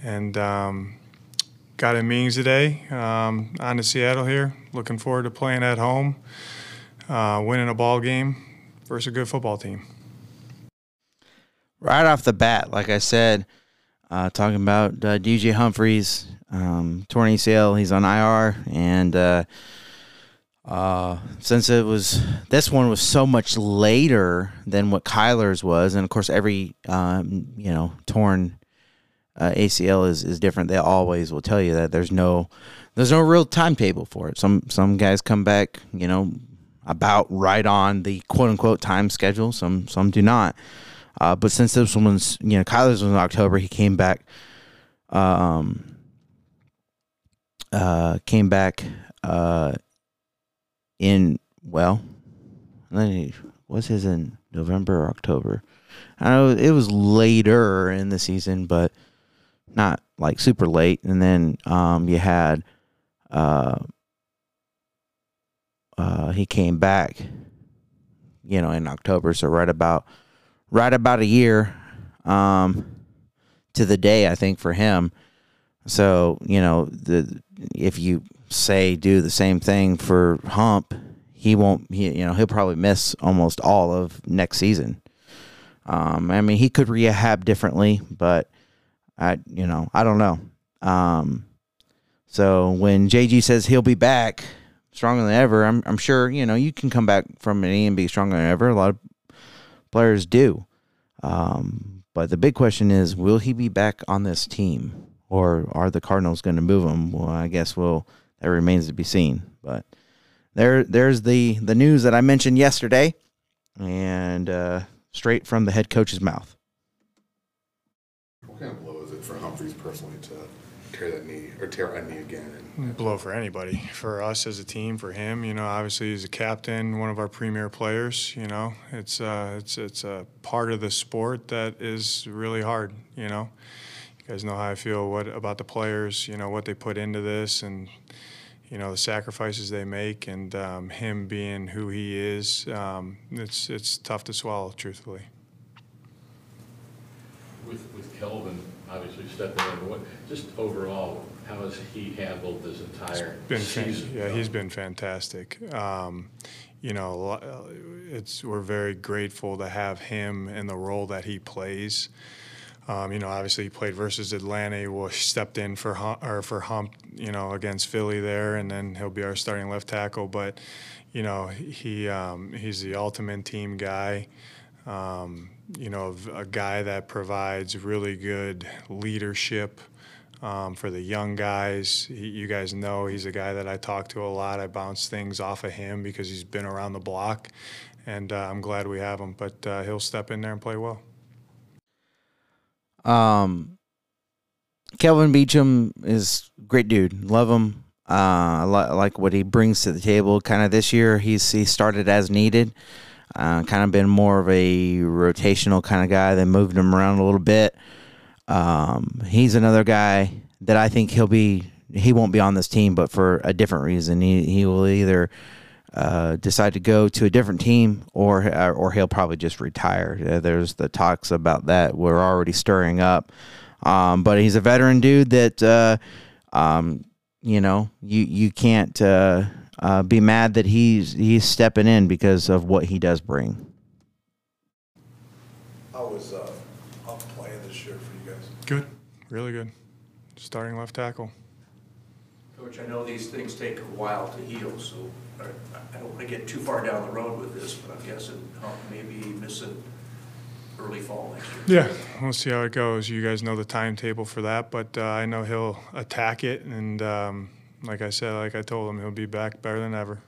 And um, got in meetings today um, on to Seattle here. Looking forward to playing at home, uh, winning a ball game versus a good football team. Right off the bat, like I said, uh, talking about uh, D J Humphries, um, torn A C L, he's on I R, and uh, Uh, since it was, this one was so much later than what Kyler's was. And of course, every, um, you know, torn, uh, A C L is, is different. They always will tell you that there's no, there's no real timetable for it. Some, some guys come back, you know, about right on the quote unquote time schedule. Some, some do not. Uh, but since this one's, you know, Kyler's was in October, he came back, um, uh, came back, uh, in, well, then he, was his in November or October? I know it was later in the season, but not like super late. And then um, you had uh, uh, he came back, you know, in October. So right about right about a year um, to the day, I think, for him. So, you know, the if you say do the same thing for Hump, he won't, he, you know, he'll probably miss almost all of next season. Um, I mean, he could rehab differently, but I, you know, I don't know. Um, so when J G says he'll be back stronger than ever, I'm, I'm sure, you know, you can come back from an E and be stronger than ever. A lot of players do. Um, but the big question is, will he be back on this team? Or are the Cardinals going to move him? Well, I guess well that remains to be seen. But there, there's the the news that I mentioned yesterday, and uh, straight from the head coach's mouth. What kind of blow is it for Humphries personally to tear that knee or tear a knee again? And blow for anybody, for us as a team, for him. You know, obviously he's a captain, one of our premier players. You know, it's uh, it's it's a part of the sport that is really hard. You know. You guys know how I feel what about the players, you know, what they put into this and, you know, the sacrifices they make and um, him being who he is, um, it's it's tough to swallow, truthfully. With, with Kelvin obviously stepping in, what, just overall, how has he handled this entire been season? Yeah, he's been fantastic. Um, you know, it's we're very grateful to have him in the role that he plays. Um, you know, obviously he played versus Atlanta. Well, he stepped in for Hump, or for Hump, you know, against Philly there, and then he'll be our starting left tackle. But, you know, he um, he's the ultimate team guy. Um, you know, a guy that provides really good leadership um, for the young guys. He, you guys know he's a guy that I talk to a lot. I bounce things off of him because he's been around the block, and uh, I'm glad we have him. But uh, he'll step in there and play well. Um, Kelvin Beachum is a great dude. Love him. Uh, I li- like what he brings to the table. Kind of this year, he's he started as needed. Uh, kind of been more of a rotational kind of guy. They moved him around a little bit. Um, he's another guy that I think he'll be. He won't be on this team, but for a different reason. He he will either uh, decide to go to a different team, or or he'll probably just retire. There's the talks about that. We're already stirring up. Um, but he's a veteran dude that, uh, um, you know, you, you can't uh, uh, be mad that he's he's stepping in because of what he does bring. How was uh, up playing this year for you guys? Good. Really good. Starting left tackle. Coach, I know these things take a while to heal, so I don't want to get too far down the road with this, but I'm guessing Hump may be missing early fall next year. Yeah, we'll see how it goes. You guys know the timetable for that, but uh, I know he'll attack it. And um, like I said, like I told him, he'll be back better than ever.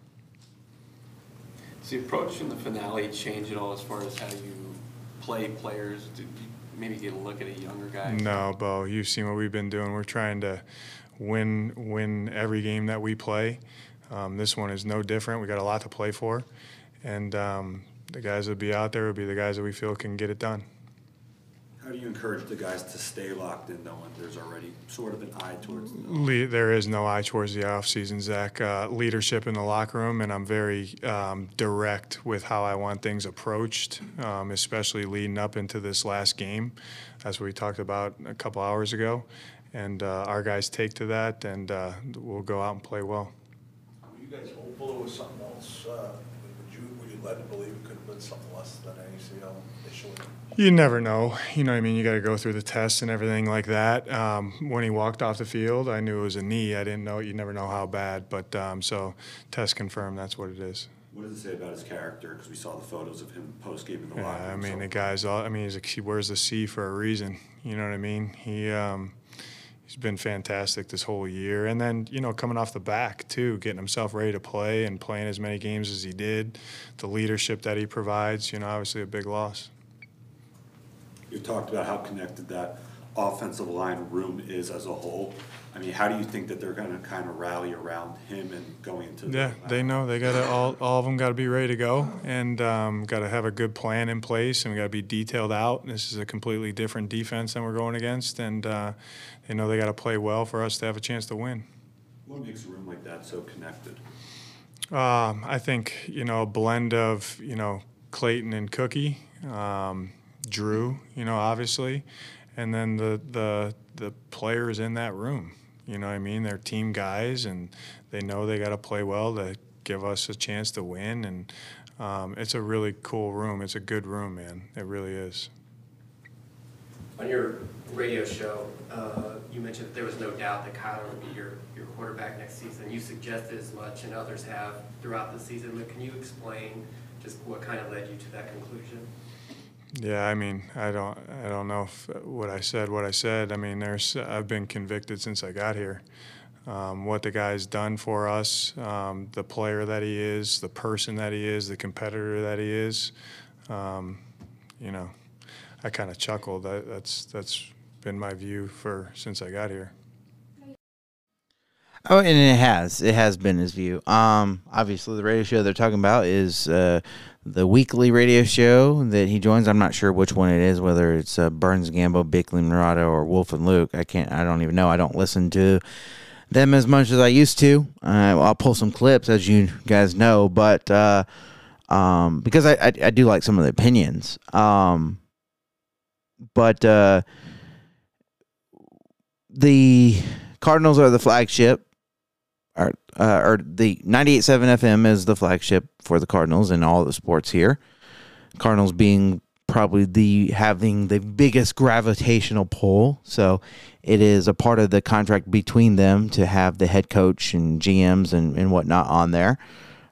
Does the approach in the finale change at all as far as how you play players? Did you maybe get a look at a younger guy? No, Bo, you've seen what we've been doing. We're trying to win, win every game that we play. Um, this one is no different. We got a lot to play for, and um, the guys that be out there will be the guys that we feel can get it done. How do you encourage the guys to stay locked in, knowing there's already sort of an eye towards the Le- There is no eye towards the offseason, Zach. Uh, leadership in the locker room, and I'm very um, direct with how I want things approached, um, especially leading up into this last game. That's what we talked about a couple hours ago, and uh, our guys take to that, and uh, we'll go out and play well. You guys hopeful it was something else? Uh, would you would you led to believe it could have been something less than A C L initially? You never know. You know what I mean? You got to go through the tests and everything like that. Um, when he walked off the field, I knew it was a knee. I didn't know. You never know how bad. But um, so test confirmed that's what it is. What does it say about his character? Because we saw the photos of him post-game in the yeah, locker room. I mean, so. The guy's all, I mean, he's a, he wears the C for a reason. You know what I mean? He um, – He's been fantastic this whole year. And then, you know, coming off the back, too, getting himself ready to play and playing as many games as he did, the leadership that he provides, you know, obviously a big loss. You talked about how connected that offensive line room is as a whole. I mean, how do you think that they're going to kind of rally around him and going into the yeah, they know they got to all all of them got to be ready to go, and um, got to have a good plan in place, and we got to be detailed out. This is a completely different defense than we're going against, and uh, they know they got to play well for us to have a chance to win. What makes a room like that so connected? Um, I think you know a blend of you know Clayton and Cookie, um, Drew, you know obviously, and then the the the players in that room. You know what I mean? They're team guys, and they know they got to play well to give us a chance to win. And um, it's a really cool room. It's a good room, man. It really is. On your radio show, uh, you mentioned that there was no doubt that Kyler would be your, your quarterback next season. You suggested as much, and others have, throughout the season. But can you explain just what kind of led you to that conclusion? Yeah, I mean, I don't, I don't know if what I said, what I said. I mean, there's, I've been convicted since I got here. Um, what the guy's done for us, um, the player that he is, the person that he is, the competitor that he is. Um, you know, I kind of chuckled. That, that's that's been my view for since I got here. Oh, and it has. It has been his view. Um, obviously, the radio show they're talking about is uh, the weekly radio show that he joins. I'm not sure which one it is, whether it's uh, Burns Gambo, Bickley Murata, or Wolf and Luke. I can't. I don't even know. I don't listen to them as much as I used to. Uh, I'll pull some clips, as you guys know, but uh, um, because I, I I do like some of the opinions. Um, but uh, the Cardinals are the flagship. Are, uh, are the ninety-eight point seven F M is the flagship for the Cardinals and all the sports here. Cardinals being probably the having the biggest gravitational pull, so it is a part of the contract between them to have the head coach and G Ms and, and whatnot on there.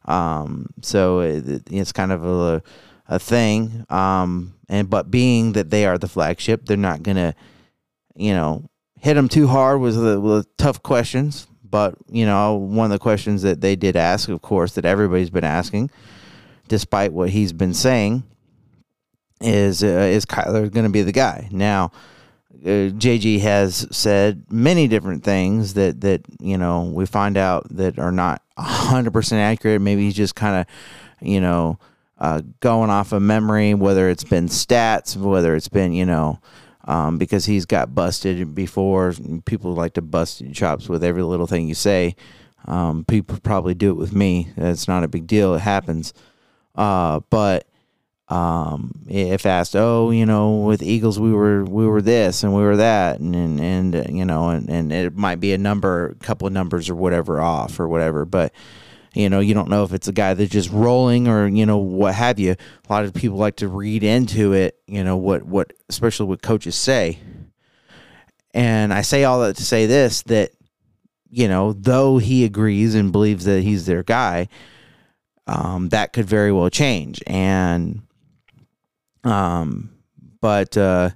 Um, so it, it's kind of a a thing. Um, and but being that they are the flagship, they're not gonna, you know, hit them too hard with the with tough questions. But, you know, one of the questions that they did ask, of course, that everybody's been asking, despite what he's been saying, is uh, is Kyler going to be the guy? Now, uh, J G has said many different things that, that, you know, we find out that are not one hundred percent accurate. Maybe he's just kind of, you know, uh, going off of memory, whether it's been stats, whether it's been, you know, Um, because he's got busted before. People like to bust your chops with every little thing you say. Um, people probably do it with me. It's not a big deal. It happens. Uh, but um, if asked, oh, you know, with Eagles we were we were this and we were that, and and, and you know, and, and it might be a number, a couple of numbers or whatever off or whatever, but. You know, you don't know if it's a guy that's just rolling or, you know, what have you. A lot of people like to read into it, you know, what, what especially what coaches say. And I say all that to say this, that, you know, though he agrees and believes that he's their guy, um, that could very well change. And, um, but, uh,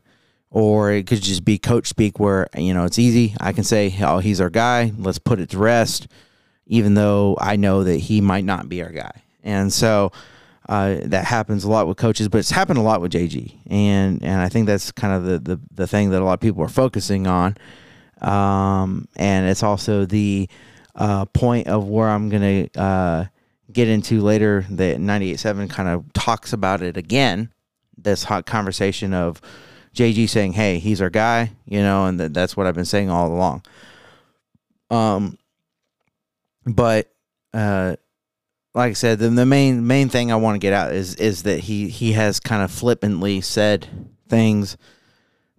or it could just be coach speak where, you know, it's easy. I can say, oh, he's our guy. Let's put it to rest. Even though I know that he might not be our guy. And so uh, that happens a lot with coaches, but it's happened a lot with J G. And and I think that's kind of the, the, the thing that a lot of people are focusing on. Um, and it's also the uh, point of where I'm going to uh, get into later that ninety-eight point seven kind of talks about it again, this hot conversation of J G saying, hey, he's our guy, you know, and th- that's what I've been saying all along. Um. But uh, like I said, the, the main main thing I want to get out is is that he, he has kind of flippantly said things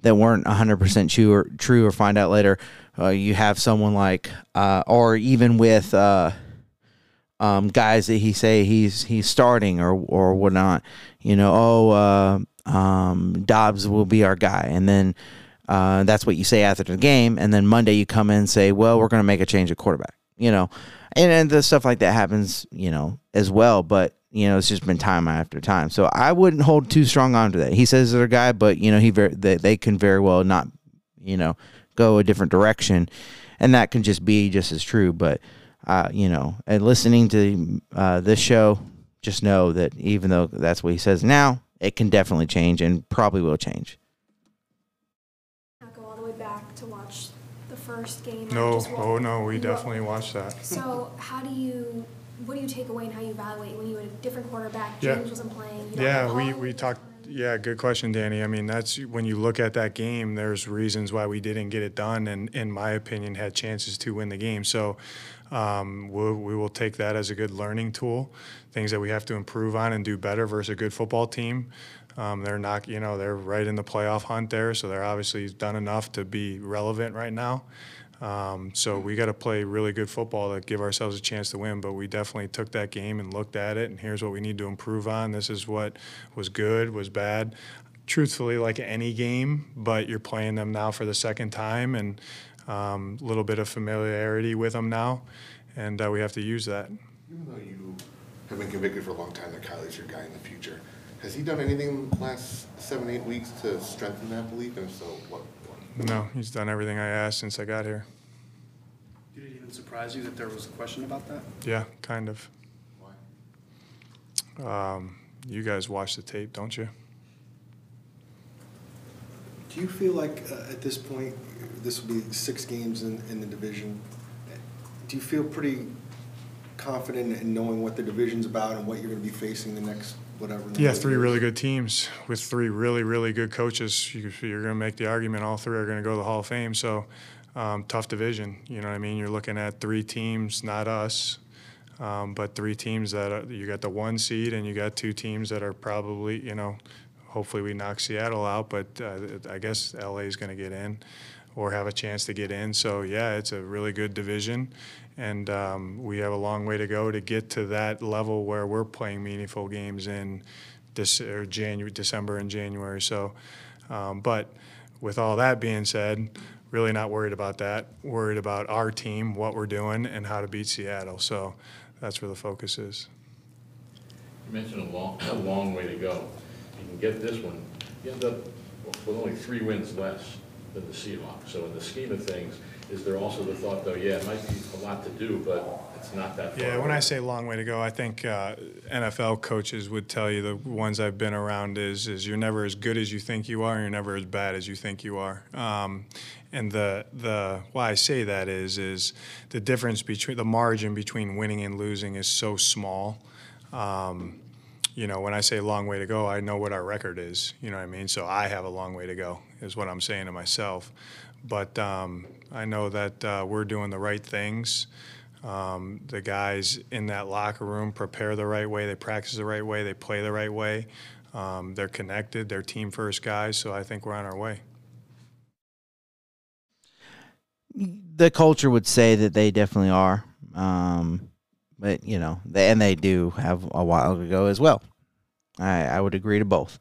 that weren't one hundred percent true or, true or find out later. Uh, you have someone like, uh, or even with uh, um, guys that he say he's he's starting or, or whatnot, you know, oh, uh, um, Dobbs will be our guy. And then uh, that's what you say after the game. And then Monday you come in and say, well, we're going to make a change at quarterback. You know, and, and the stuff like that happens, you know, as well. But, you know, it's just been time after time. So I wouldn't hold too strong on to that. He says they're a guy, but, you know, he very, they, they can very well not, you know, go a different direction. And that can just be just as true. But, uh, you know, and listening to uh, this show, just know that even though that's what he says now, it can definitely change and probably will change. first game? No, oh no, we definitely watched that. So how do you, what do you take away and how you evaluate when you had a different quarterback, James yeah. wasn't playing? You yeah, we, we talked, yeah, good question, Danny. I mean, that's, when you look at that game, there's reasons why we didn't get it done and, in my opinion, had chances to win the game. So um, we'll, we will take that as a good learning tool, things that we have to improve on and do better versus a good football team. Um, they're not, you know, they're right in the playoff hunt there, so they're obviously done enough to be relevant right now. Um, so we got to play really good football to give ourselves a chance to win, but we definitely took that game and looked at it, and here's what we need to improve on. This is what was good, was bad. Truthfully, like any game, but you're playing them now for the second time, and a um, little bit of familiarity with them now, and uh, we have to use that. Even though you have been convicted for a long time that Kyler's your guy in the future, has he done anything in the last seven, eight weeks to strengthen that belief? And if so, what? what? No, he's done everything I asked since I got here. Did it even surprise you that there was a question about that? Yeah, kind of. Why? Um, you guys watch the tape, don't you? Do you feel like uh, at this point, this will be six games in, in the division, do you feel pretty confident in knowing what the division's about and what you're going to be facing the next whatever. Yeah, three really good teams with three really, really good coaches. You, you're going to make the argument all three are going to go to the Hall of Fame. So um, tough division. You know what I mean? You're looking at three teams, not us, um, but three teams that are, you got the one seed and you got two teams that are probably, you know, hopefully we knock Seattle out, but uh, I guess L A is going to get in or have a chance to get in. So, yeah, it's a really good division. And um, we have a long way to go to get to that level where we're playing meaningful games in this or January, December and January. So, um, but with all that being said, really not worried about that. Worried about our team, what we're doing, and how to beat Seattle. So that's where the focus is. You mentioned a long, a long way to go. You can get this one. You end up with only three wins less than the Seahawks. So in the scheme of things, is there also the thought, though, yeah, it might be a lot to do, but it's not that far. Yeah, when I say long way to go, I think uh, N F L coaches would tell you, the ones I've been around, is is you're never as good as you think you are, and you're never as bad as you think you are. Um, and the the why I say that is is the difference between the margin between winning and losing is so small. Um, you know, when I say long way to go, I know what our record is. You know what I mean? So I have a long way to go is what I'm saying to myself. But um, I know that uh, we're doing the right things. Um, the guys in that locker room prepare the right way. They practice the right way. They play the right way. Um, they're connected. They're team-first guys. So I think we're on our way. The culture would say that they definitely are. Um, but, you know, they, and they do have a while to go as well. I, I would agree to both.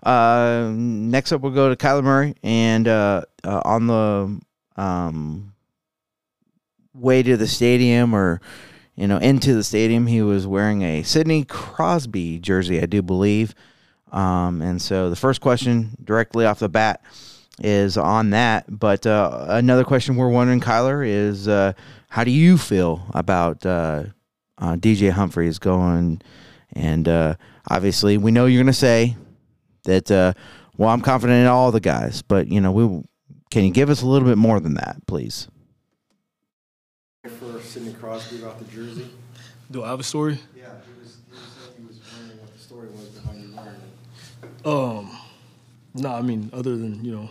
Uh, next up, we'll go to Kyler Murray, and uh, uh, on the um, way to the stadium, or you know, into the stadium, he was wearing a Sidney Crosby jersey, I do believe. Um, and so, the first question directly off the bat is on that. But uh, another question we're wondering, Kyler, is uh, how do you feel about uh, uh, D J Humphries going? And uh, obviously, we know you're going to say that, uh, well, I'm confident in all the guys, but, you know, we can you give us a little bit more than that, please? For Sidney Crosby about the jersey. Do I have a story? Yeah, he was, he was, he was wondering what the story was behind you wearing it. Um, no, I mean, other than, you know,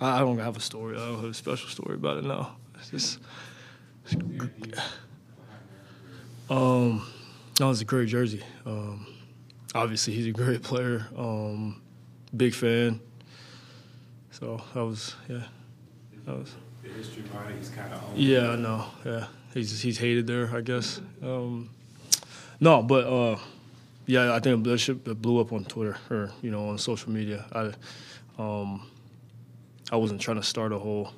I, I don't have a story. I don't have a special story about it, no. It's just, it's, um, no, it's a great jersey. Um, Obviously, he's a great player, um, big fan. So that was, yeah, that was. The history behind it, he's kind of owned. Yeah, I know. Yeah, he's he's hated there, I guess. Um, no, but uh, yeah, I think it blew up on Twitter or you know on social media. I, um, I wasn't trying to start a whole,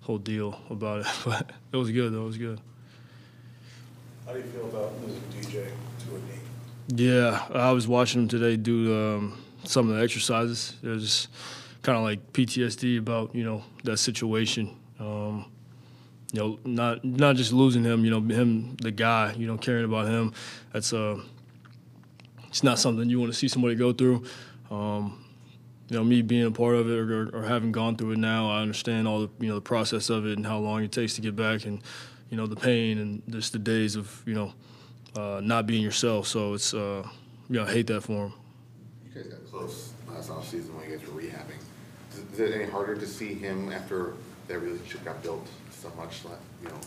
whole deal about it, but it was good. Though. It was good. How do you feel about losing D J to a knee? Yeah, I was watching him today do um, some of the exercises. It was just kind of like P T S D about, you know, that situation. Um, you know, not not just losing him, you know, him, the guy, you know, caring about him. That's uh, it's not something you want to see somebody go through. Um, you know, me being a part of it or, or having gone through it now, I understand all the, you know, the process of it and how long it takes to get back and, you know, the pain and just the days of, you know, uh, not being yourself. So it's, uh, you know, I hate that for him. You guys got close last offseason when you guys were rehabbing. Is it any harder to see him after that relationship got built so much, like, you know,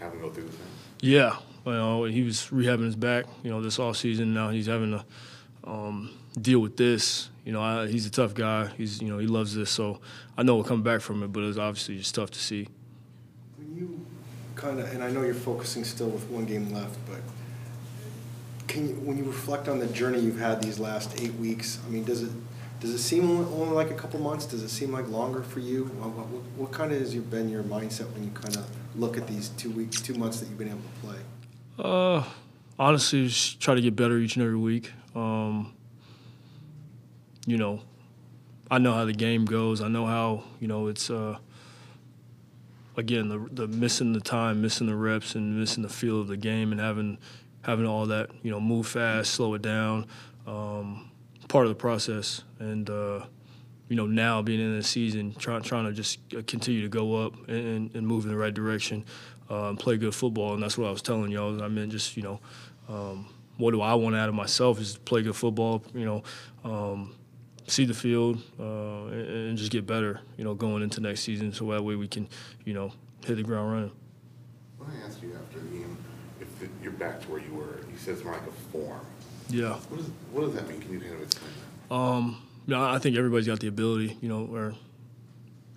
having to go through the thing? Yeah. You know, he was rehabbing his back, you know, this offseason. Now he's having to um, deal with this. You know, I, he's a tough guy. He's, you know, he loves this. So I know we'll come back from it, but it's obviously just tough to see. When you kind of, and I know you're focusing still with one game left, but can you, when you reflect on the journey you've had these last eight weeks, I mean, does it, does it seem only like a couple months? Does it seem like longer for you? What, what, what kind of has your, been your mindset when you kind of look at these two weeks, two months that you've been able to play? Uh, honestly, just try to get better each and every week. Um, you know, I know how the game goes. I know how, you know, it's, uh, again, the, the missing the time, missing the reps, and missing the feel of the game and having having all that, you know, move fast, slow it down. Um, part of the process. And, uh, you know, now being in the season, try, trying to just continue to go up and, and move in the right direction uh, and play good football. And that's what I was telling y'all. I mean, just, you know, um, what do I want out of myself is to play good football, you know, um, see the field uh, and, and just get better, you know, going into next season. So that way we can, you know, hit the ground running. When I asked you after the game, if you're back to where you were, you said it's more like a form. Yeah. What, is, what does that mean? Can you kind of explain that? Um, you know, I think everybody's got the ability, you know, or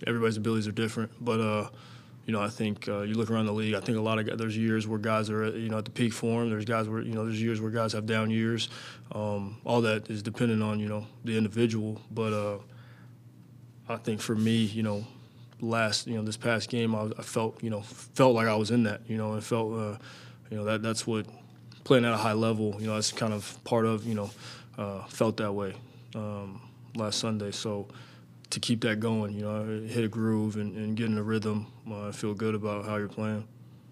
everybody's abilities are different. But, uh, you know, I think uh, you look around the league, I think a lot of guys, there's years where guys are, you know, at the peak form. There's guys where, you know, there's years where guys have down years. Um, all that is dependent on, you know, the individual. But uh, I think for me, you know, last, you know, this past game, I, was, I felt, you know, felt like I was in that, you know, and felt, uh, you know, that that's what, playing at a high level, you know, that's kind of part of, you know, uh, felt that way um, last Sunday. So to keep that going, you know, hit a groove and, and get in a rhythm, uh, I feel good about how you're playing.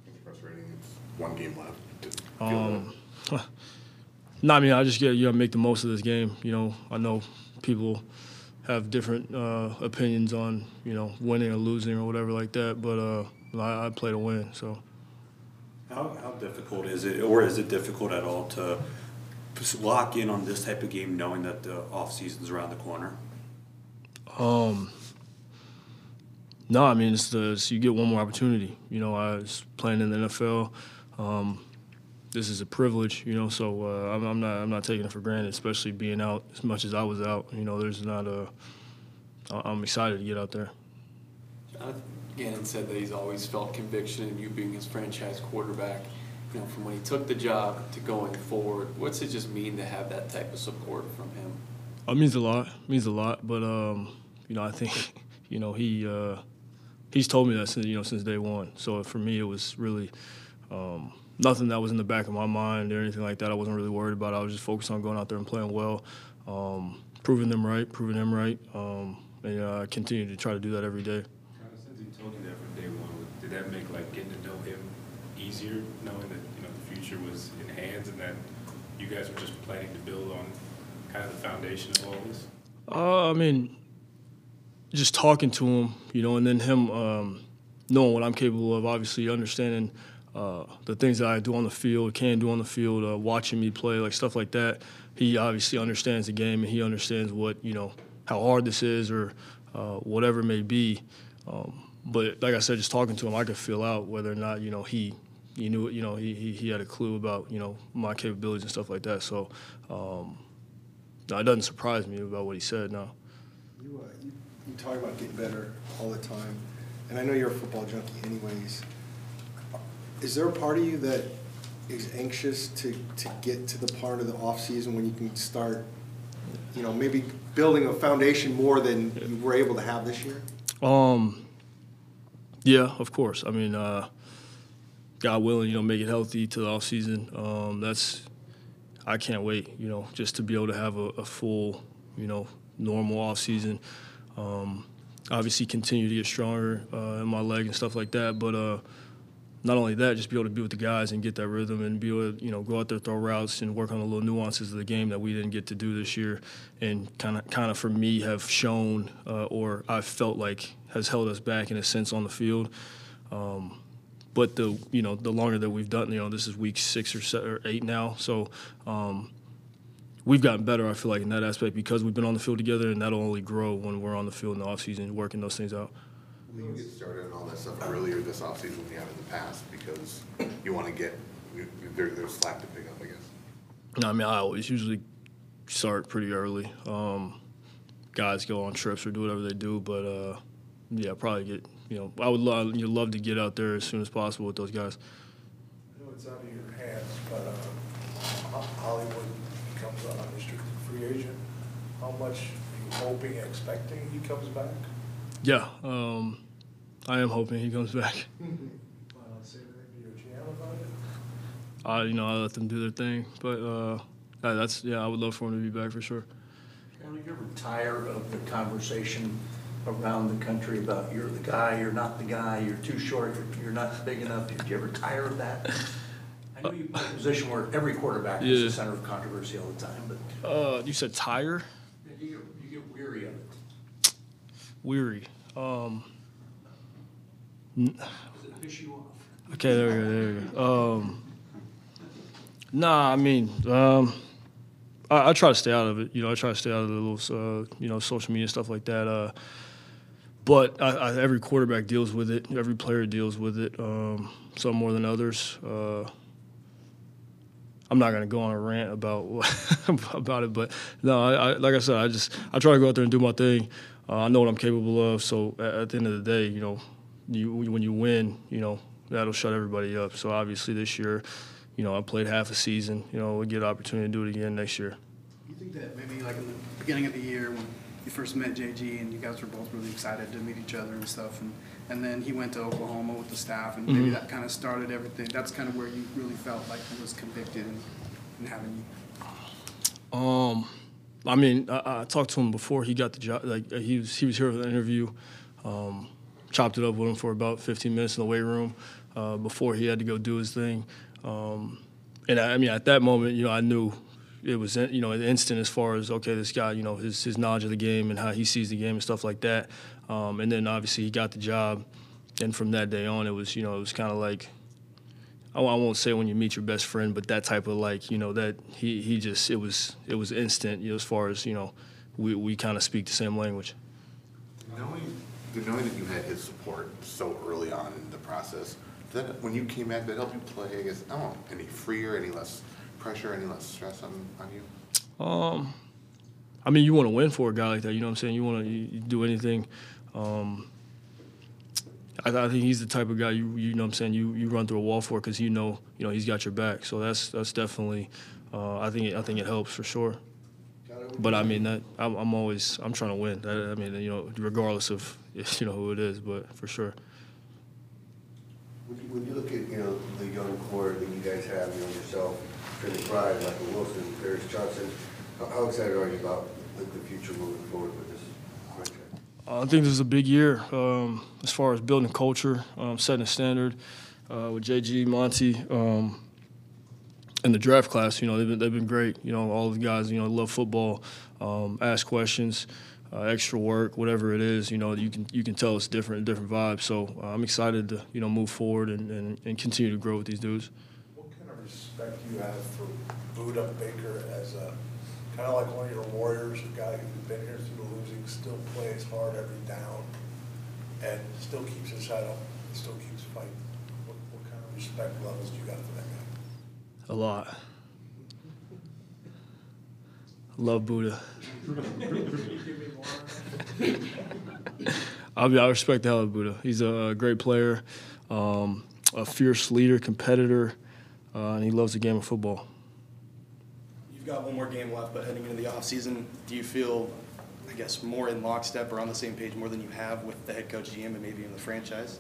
It's frustrating. It's one game left. Um, no, I mean, I just get, you know, make the most of this game. You know, I know people have different uh, opinions on, you know, winning or losing or whatever like that, but uh, I, I play to win, so. How, how difficult is it, or is it difficult at all, to lock in on this type of game knowing that the off-season's around the corner? Um, no, I mean, it's the it's, you get one more opportunity. You know, I was playing in the N F L. Um, this is a privilege, you know, so uh, I'm, I'm not I'm not taking it for granted, especially being out as much as I was out. You know, there's not a – I'm excited to get out there. Jonathan Gannon said that he's always felt conviction in you being his franchise quarterback, you know, from when he took the job to going forward. What's it just mean to have that type of support from him? It means a lot. It means a lot. But, um, you know, I think, you know, he uh, he's told me that, since, you know, since day one. So for me it was really um, nothing that was in the back of my mind or anything like that. I wasn't really worried about it. I was just focused on going out there and playing well, um, proving them right, proving them right. Um, and uh, I continue to try to do that every day. Told you that from day one. Did that make like getting to know him easier, knowing that, you know, the future was in hands and that you guys were just planning to build on kind of the foundation of all this? Uh, I mean, just talking to him, you know, and then him um, knowing what I'm capable of. Obviously, understanding uh, the things that I do on the field, can do on the field, uh, watching me play, like stuff like that. He obviously understands the game and he understands what, you know, how hard this is or uh, whatever it may be. Um, But like I said, just talking to him, I could feel out whether or not, you know, he, he knew, you know, he, he, he had a clue about, you know, my capabilities and stuff like that. So, um, no, it doesn't surprise me about what he said. No. You, uh, you you talk about getting better all the time, and I know you're a football junkie, anyways. Is there a part of you that is anxious to to get to the part of the off season when you can start, you know, maybe building a foundation more than you were able to have this year? Um. Yeah, of course. I mean, uh, God willing, you know, make it healthy to the offseason. Um, that's – I can't wait, you know, just to be able to have a, a full, you know, normal offseason. Um, obviously continue to get stronger uh, in my leg and stuff like that. But, uh, not only that, just be able to be with the guys and get that rhythm and be able to, you know, go out there, throw routes and work on the little nuances of the game that we didn't get to do this year, and kind of, kind of for me, have shown uh, or I felt like has held us back in a sense on the field. Um, but the you know the longer that we've done, you know, this is week six or seven or eight now, so um, we've gotten better. I feel like in that aspect because we've been on the field together, and that'll only grow when we're on the field in the offseason working those things out. I think you get started on all that stuff earlier this offseason than you have in the past because you want to get there, there's slack to pick up, I guess. No, I mean, I always usually start pretty early. Um, guys go on trips or do whatever they do, but uh, yeah, probably get, you know, I would love, you'd love to get out there as soon as possible with those guys. I know it's out of your hands, but uh, Hollywood becomes an unrestricted free agent. How much are you hoping, expecting he comes back? Yeah, um, I am hoping he comes back. I, you know, I let them do their thing, but uh, that's yeah. I would love for him to be back for sure. Now, did you ever tire of the conversation around the country about you're the guy, you're not the guy, you're too short, you're, you're not big enough? Did you ever tire of that? I know you play a position where every quarterback yeah. is the center of controversy all the time, but uh, you said tire. You get, you get weary of it. Weary. Um, Does it piss you off? Okay, there we go, there we go. Um, nah, I mean, um, I, I try to stay out of it. You know, I try to stay out of the little, uh, you know, social media stuff like that. Uh, but I, I, every quarterback deals with it. Every player deals with it, um, some more than others. Uh, I'm not gonna go on a rant about about it, but no, I, I, like I said, I just I try to go out there and do my thing. Uh, I know what I'm capable of, so at, at the end of the day, you know, you, when you win, you know, that'll shut everybody up. So obviously this year, you know, I played half a season. You know, we'll get an opportunity to do it again next year. You think that maybe like in the beginning of the year when you first met J G and you guys were both really excited to meet each other and stuff, and, and then he went to Oklahoma with the staff, and maybe mm-hmm. that kind of started everything. That's kind of where you really felt like he was convicted in, in having you. Um, I mean, I, I talked to him before he got the job. Like he was, he was here for the interview. Um, chopped it up with him for about fifteen minutes in the weight room uh, before he had to go do his thing. Um, and I, I mean, at that moment, you know, I knew. It was, you know, an instant as far as, okay, this guy, you know, his, his knowledge of the game and how he sees the game and stuff like that. Um, and then, obviously, he got the job. And from that day on, it was, you know, it was kind of like, I won't say when you meet your best friend, but that type of, like, you know, that he, he just, it was it was instant, you know, as far as, you know, we, we kind of speak the same language. Knowing, knowing that you had his support so early on in the process, that when you came back, that helped you play, I guess, I don't know, any freer, any less pressure, any less stress on, on you? Um, I mean, you want to win for a guy like that, you know what I'm saying? You want to you do anything. Um, I, I think he's the type of guy, you you know what I'm saying, you, you run through a wall for because you know you know he's got your back. So that's that's definitely, uh, I think it, I think it helps for sure. But, I mean, that I'm, I'm always, I'm trying to win. I, I mean, you know, regardless of, you know, who it is, but for sure. When you look at, you know, the young core that you guys have, you know, yourself, Trinity Pride, Michael Wilson, Paris Johnson, how excited are you about the future moving forward with this project? I think this is a big year um, as far as building culture, um, setting a standard uh, with J G, Monty, um, and the draft class. You know, they've been, they've been great. You know, all the guys, you know, love football, um, ask questions, uh, extra work, whatever it is. You know, you can you can tell it's different, different vibes. So uh, I'm excited to, you know, move forward and, and, and continue to grow with these dudes. Respect you have for Buda Baker as a kind of like one of your warriors, a guy who's been here through the losing, still plays hard every down, and still keeps his head up, and still keeps fighting. What, what kind of respect levels do you got for that guy? A lot. Love Buda. I mean, I respect the hell out of Buda. He's a great player, um, a fierce leader, competitor. Uh, and he loves the game of football. You've got one more game left, but heading into the offseason, do you feel, I guess, more in lockstep or on the same page more than you have with the head coach, G M, and maybe in the franchise?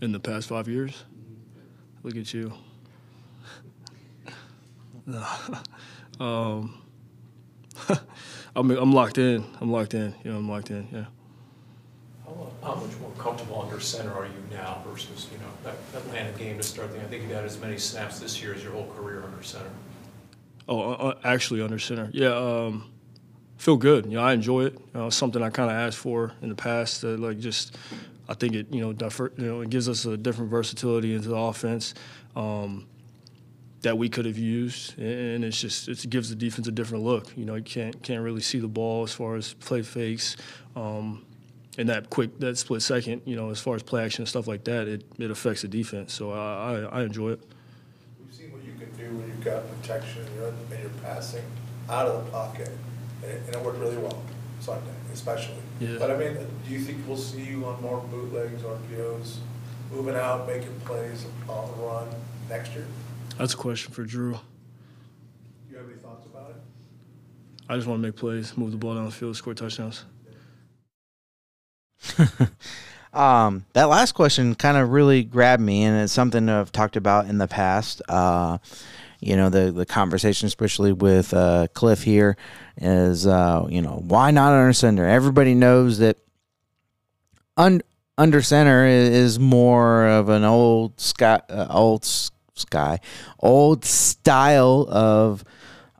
In the past five years? Look at you. um, I'm, I'm locked in. I'm locked in. You know, I'm locked in, yeah. How, how much more comfortable under center are you now versus, you know, that Atlanta game to start the game? I think you've had as many snaps this year as your whole career under center. Oh, actually under center. Yeah, um, feel good. You know, I enjoy it. You know, it's something I kind of asked for in the past. Uh, like just, I think it, you know, differ, you know, it gives us a different versatility into the offense um, that we could have used, and it's just it gives the defense a different look. You know, you can't can't really see the ball as far as play fakes. Um, And that quick, that split second, you know, as far as play action and stuff like that, it, it affects the defense. So I, I, I enjoy it. We've seen what you can do when you've got protection and you're, and you're passing out of the pocket. And it, and it worked really well Sunday, especially. Yeah. But, I mean, do you think we'll see you on more bootlegs, R P Os, moving out, making plays on the run next year? That's a question for Drew. Do you have any thoughts about it? I just want to make plays, move the ball down the field, score touchdowns. um, that last question kind of really grabbed me, and it's something I've talked about in the past. Uh, you know, the the conversation, especially with uh, Cliff here, is uh, you know, why not under center? Everybody knows that un under center is, is more of an old sky, uh, old sky, old style of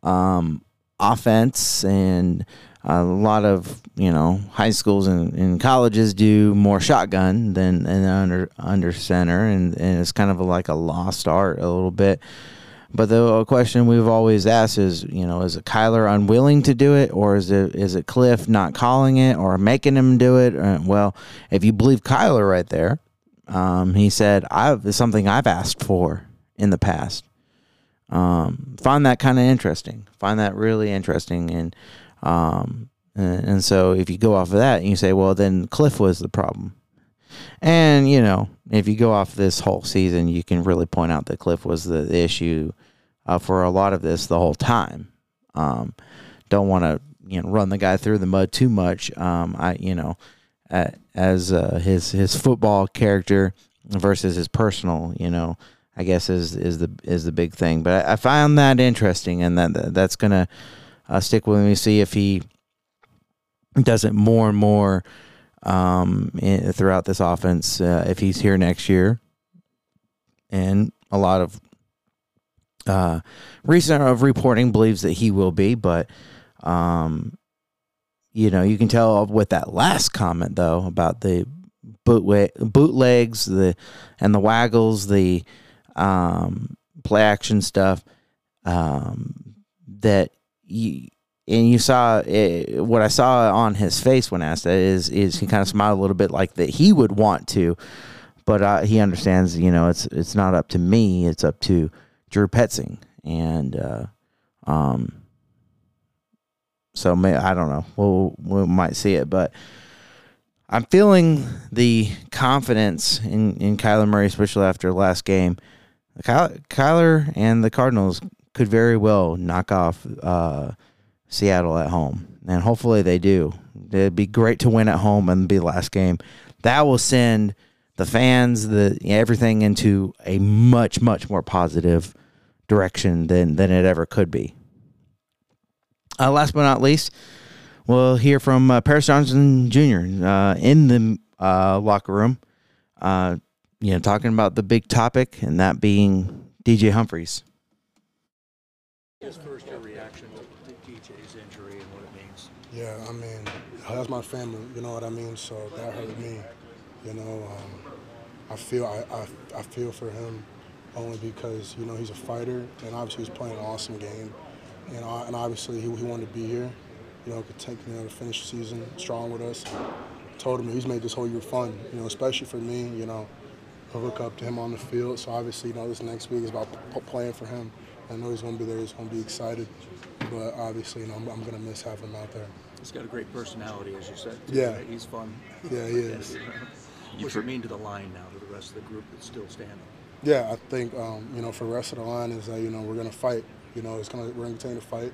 um, offense and. A lot of, you know, high schools and, and colleges do more shotgun than, than under under center, and, and it's kind of like a lost art a little bit. But the question we've always asked is, you know, is it Kyler unwilling to do it, or is it is it Cliff not calling it or making him do it? Or, well, if you believe Kyler right there, um, he said, I've, it's something I've asked for in the past. Um, find that kind of interesting. Find that really interesting, and Um, and, and so if you go off of that and you say, well, then Cliff was the problem. And, you know, if you go off this whole season, you can really point out that Cliff was the, the issue uh, for a lot of this the whole time. Um, don't want to, you know, run the guy through the mud too much. Um, I, you know, uh, as uh, his, his football character versus his personal, you know, I guess is, is the, is the big thing. But I, I found that interesting, and that that's going to, Uh, stick with me, see if he does it more and more um, in, throughout this offense, uh, if he's here next year. And a lot of uh, recent of reporting believes that he will be, but, um, you know, you can tell with that last comment, though, about the bootleg, bootlegs the and the waggles, the um, play action stuff, um, that – You, and you saw it, what I saw on his face when asked that is is he kind of smiled a little bit, like that he would want to, but uh, he understands, you know, it's it's not up to me, it's up to Drew Petzing, and uh, um, so may, I don't know, we'll, we might see it, but I'm feeling the confidence in in Kyler Murray, especially after the last game. Kyler, Kyler and the Cardinals could very well knock off uh, Seattle at home. And hopefully they do. It'd be great to win at home and be the last game. That will send the fans, the everything into a much, much more positive direction than, than it ever could be. Uh, last but not least, we'll hear from uh, Paris Johnson Junior Uh, in the uh, locker room, uh, you know, talking about the big topic, and that being D J Humphries. First, your reaction to D J's injury and what it means. Yeah, I mean, that's my family, you know what I mean? So that hurt me, you know. Um, I feel I, I, I feel for him only because, you know, he's a fighter, and obviously he's playing an awesome game. You know, and obviously he, he wanted to be here, you know, could take, you know, to finish the season strong with us. Told him he's made this whole year fun, you know, especially for me, you know, I look up to him on the field. So obviously, you know, this next week is about p playing for him. I know he's going to be there. He's going to be excited, but obviously, you know, I'm, I'm going to miss having him out there. He's got a great personality, as you said. Too. Yeah, he's fun. Yeah, he is. What's it mean to the line now, to the rest of the group that's still standing? Yeah, I think um, you know, for the rest of the line is that, you know, we're going to fight. You know, it's going to we're going to continue to fight,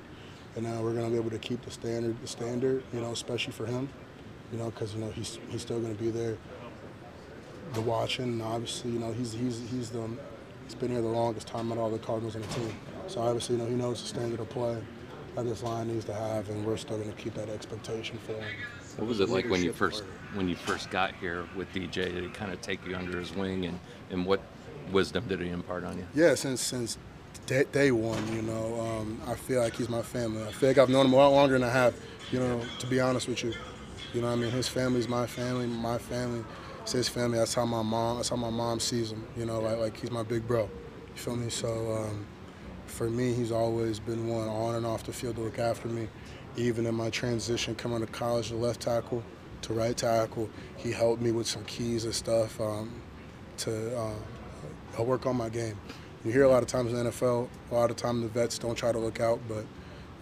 and now uh, we're going to be able to keep the standard, the standard. You know, especially for him. You know, because, you know, he's he's still going to be there, the watching, and obviously, you know, he's he's he's the. He's been here the longest time out of all the Cardinals on the team. So obviously, you know, he knows the standard of play that this line needs to have, and we're still going to keep that expectation for him. What was it like when you first when you first got here with D J? Did he kind of take you under his wing, and, and what wisdom did he impart on you? Yeah, since since day one, you know, um, I feel like he's my family. I feel like I've known him a lot longer than I have, you know, to be honest with you. You know what I mean? His family's my family, my family, it's his family. That's how my mom, that's how my mom sees him, you know, like, like he's my big bro. You feel me? So um, for me, he's always been one on and off the field to look after me. Even in my transition coming to college, to left tackle to right tackle, he helped me with some keys and stuff um, to uh, work on my game. You hear a lot of times in the N F L, a lot of times the vets don't try to look out, but,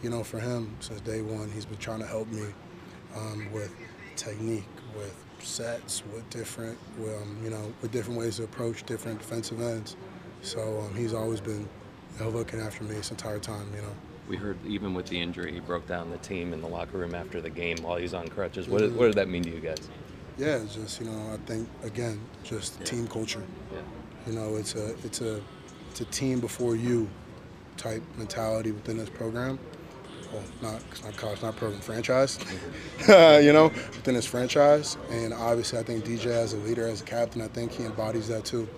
you know, for him, since day one, he's been trying to help me um, with technique, with sets, with different, um, you know, with different ways to approach different defensive ends. So um, he's always been, you know, looking after me this entire time, you know. We heard even with the injury, he broke down the team in the locker room after the game while he's on crutches. What, mm-hmm. what did that mean to you guys? Yeah, just, you know, I think, again, just yeah. team culture. Yeah. You know, it's a, it's a, it's a team before you type mentality within this program. Well, not, it's not college, not program, franchise, uh, you know, within this franchise. And obviously I think D J as a leader, as a captain, I think he embodies that too.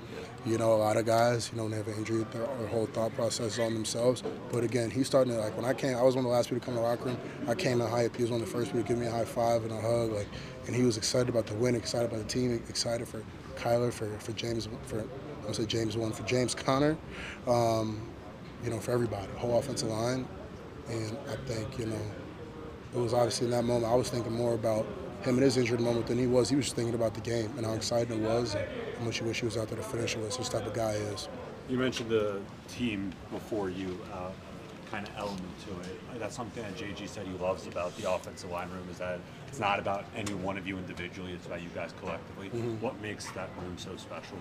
You know, a lot of guys, you know, when they have an injury, their whole thought process is on themselves. But again, he's starting to, like, when I came, I was one of the last people to come to the locker room. I came and hype. He was one of the first people to give me a high five and a hug. Like, and he was excited about the win, excited about the team, excited for Kyler, for, for James, for, I would say James one, for James Conner, um, you know, for everybody, the whole offensive line. And I think, you know, it was obviously in that moment, I was thinking more about him in his injured moment than he was. He was just thinking about the game and how excited it was and how much he wished he was out there to finish with. This type of guy is. You mentioned the team before you uh, kind of element to it. That's something that J G said he loves about the offensive line room, is that it's not about any one of you individually, it's about you guys collectively. Mm-hmm. What makes that room so special?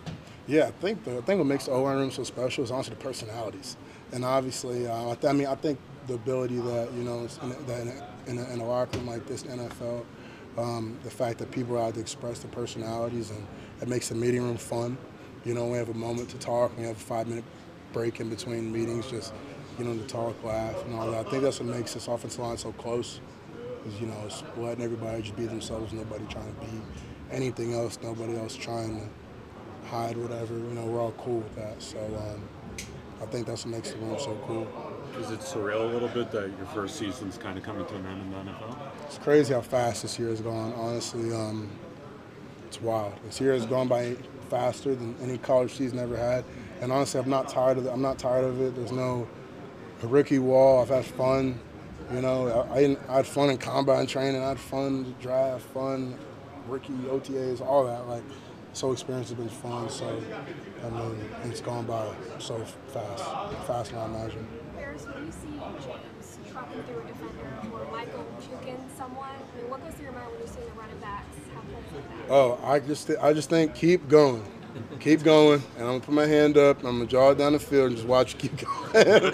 Yeah, I think the, I think what makes the O-line room so special is honestly the personalities. And obviously, uh, I, th I mean, I think the ability that, you know, in a, that in a, in a, in a locker room like this, N F L, Um, the fact that people are out to express their personalities, and it makes the meeting room fun. You know, we have a moment to talk. We have a five-minute break in between meetings, just, you know, to talk, laugh, and all that. I think that's what makes this offensive line so close, is, you know, it's letting everybody just be themselves, nobody trying to be anything else, nobody else trying to hide whatever. You know, we're all cool with that. So um, I think that's what makes the room so cool. Is it surreal a little bit that your first season's kind of coming to an end in the N F L? It's crazy how fast this year has gone. Honestly, um, it's wild. This year has gone by faster than any college season ever had. And honestly, I'm not tired of it. I'm not tired of it. There's no a rookie wall. I've had fun. You know, I, I, I had fun in combine training. I had fun draft, fun rookie O T As, all that. Like, so experience has been fun. So I mean, it's gone by so fast, faster than I imagined. So when you see James trucking through a defender or Michael juking someone, I mean, what goes through your mind when you see the running backs? How cool is that? Oh, I just, I just think keep going. Keep going. And I'm going to put my hand up, and I'm going to jog down the field and just watch you keep going.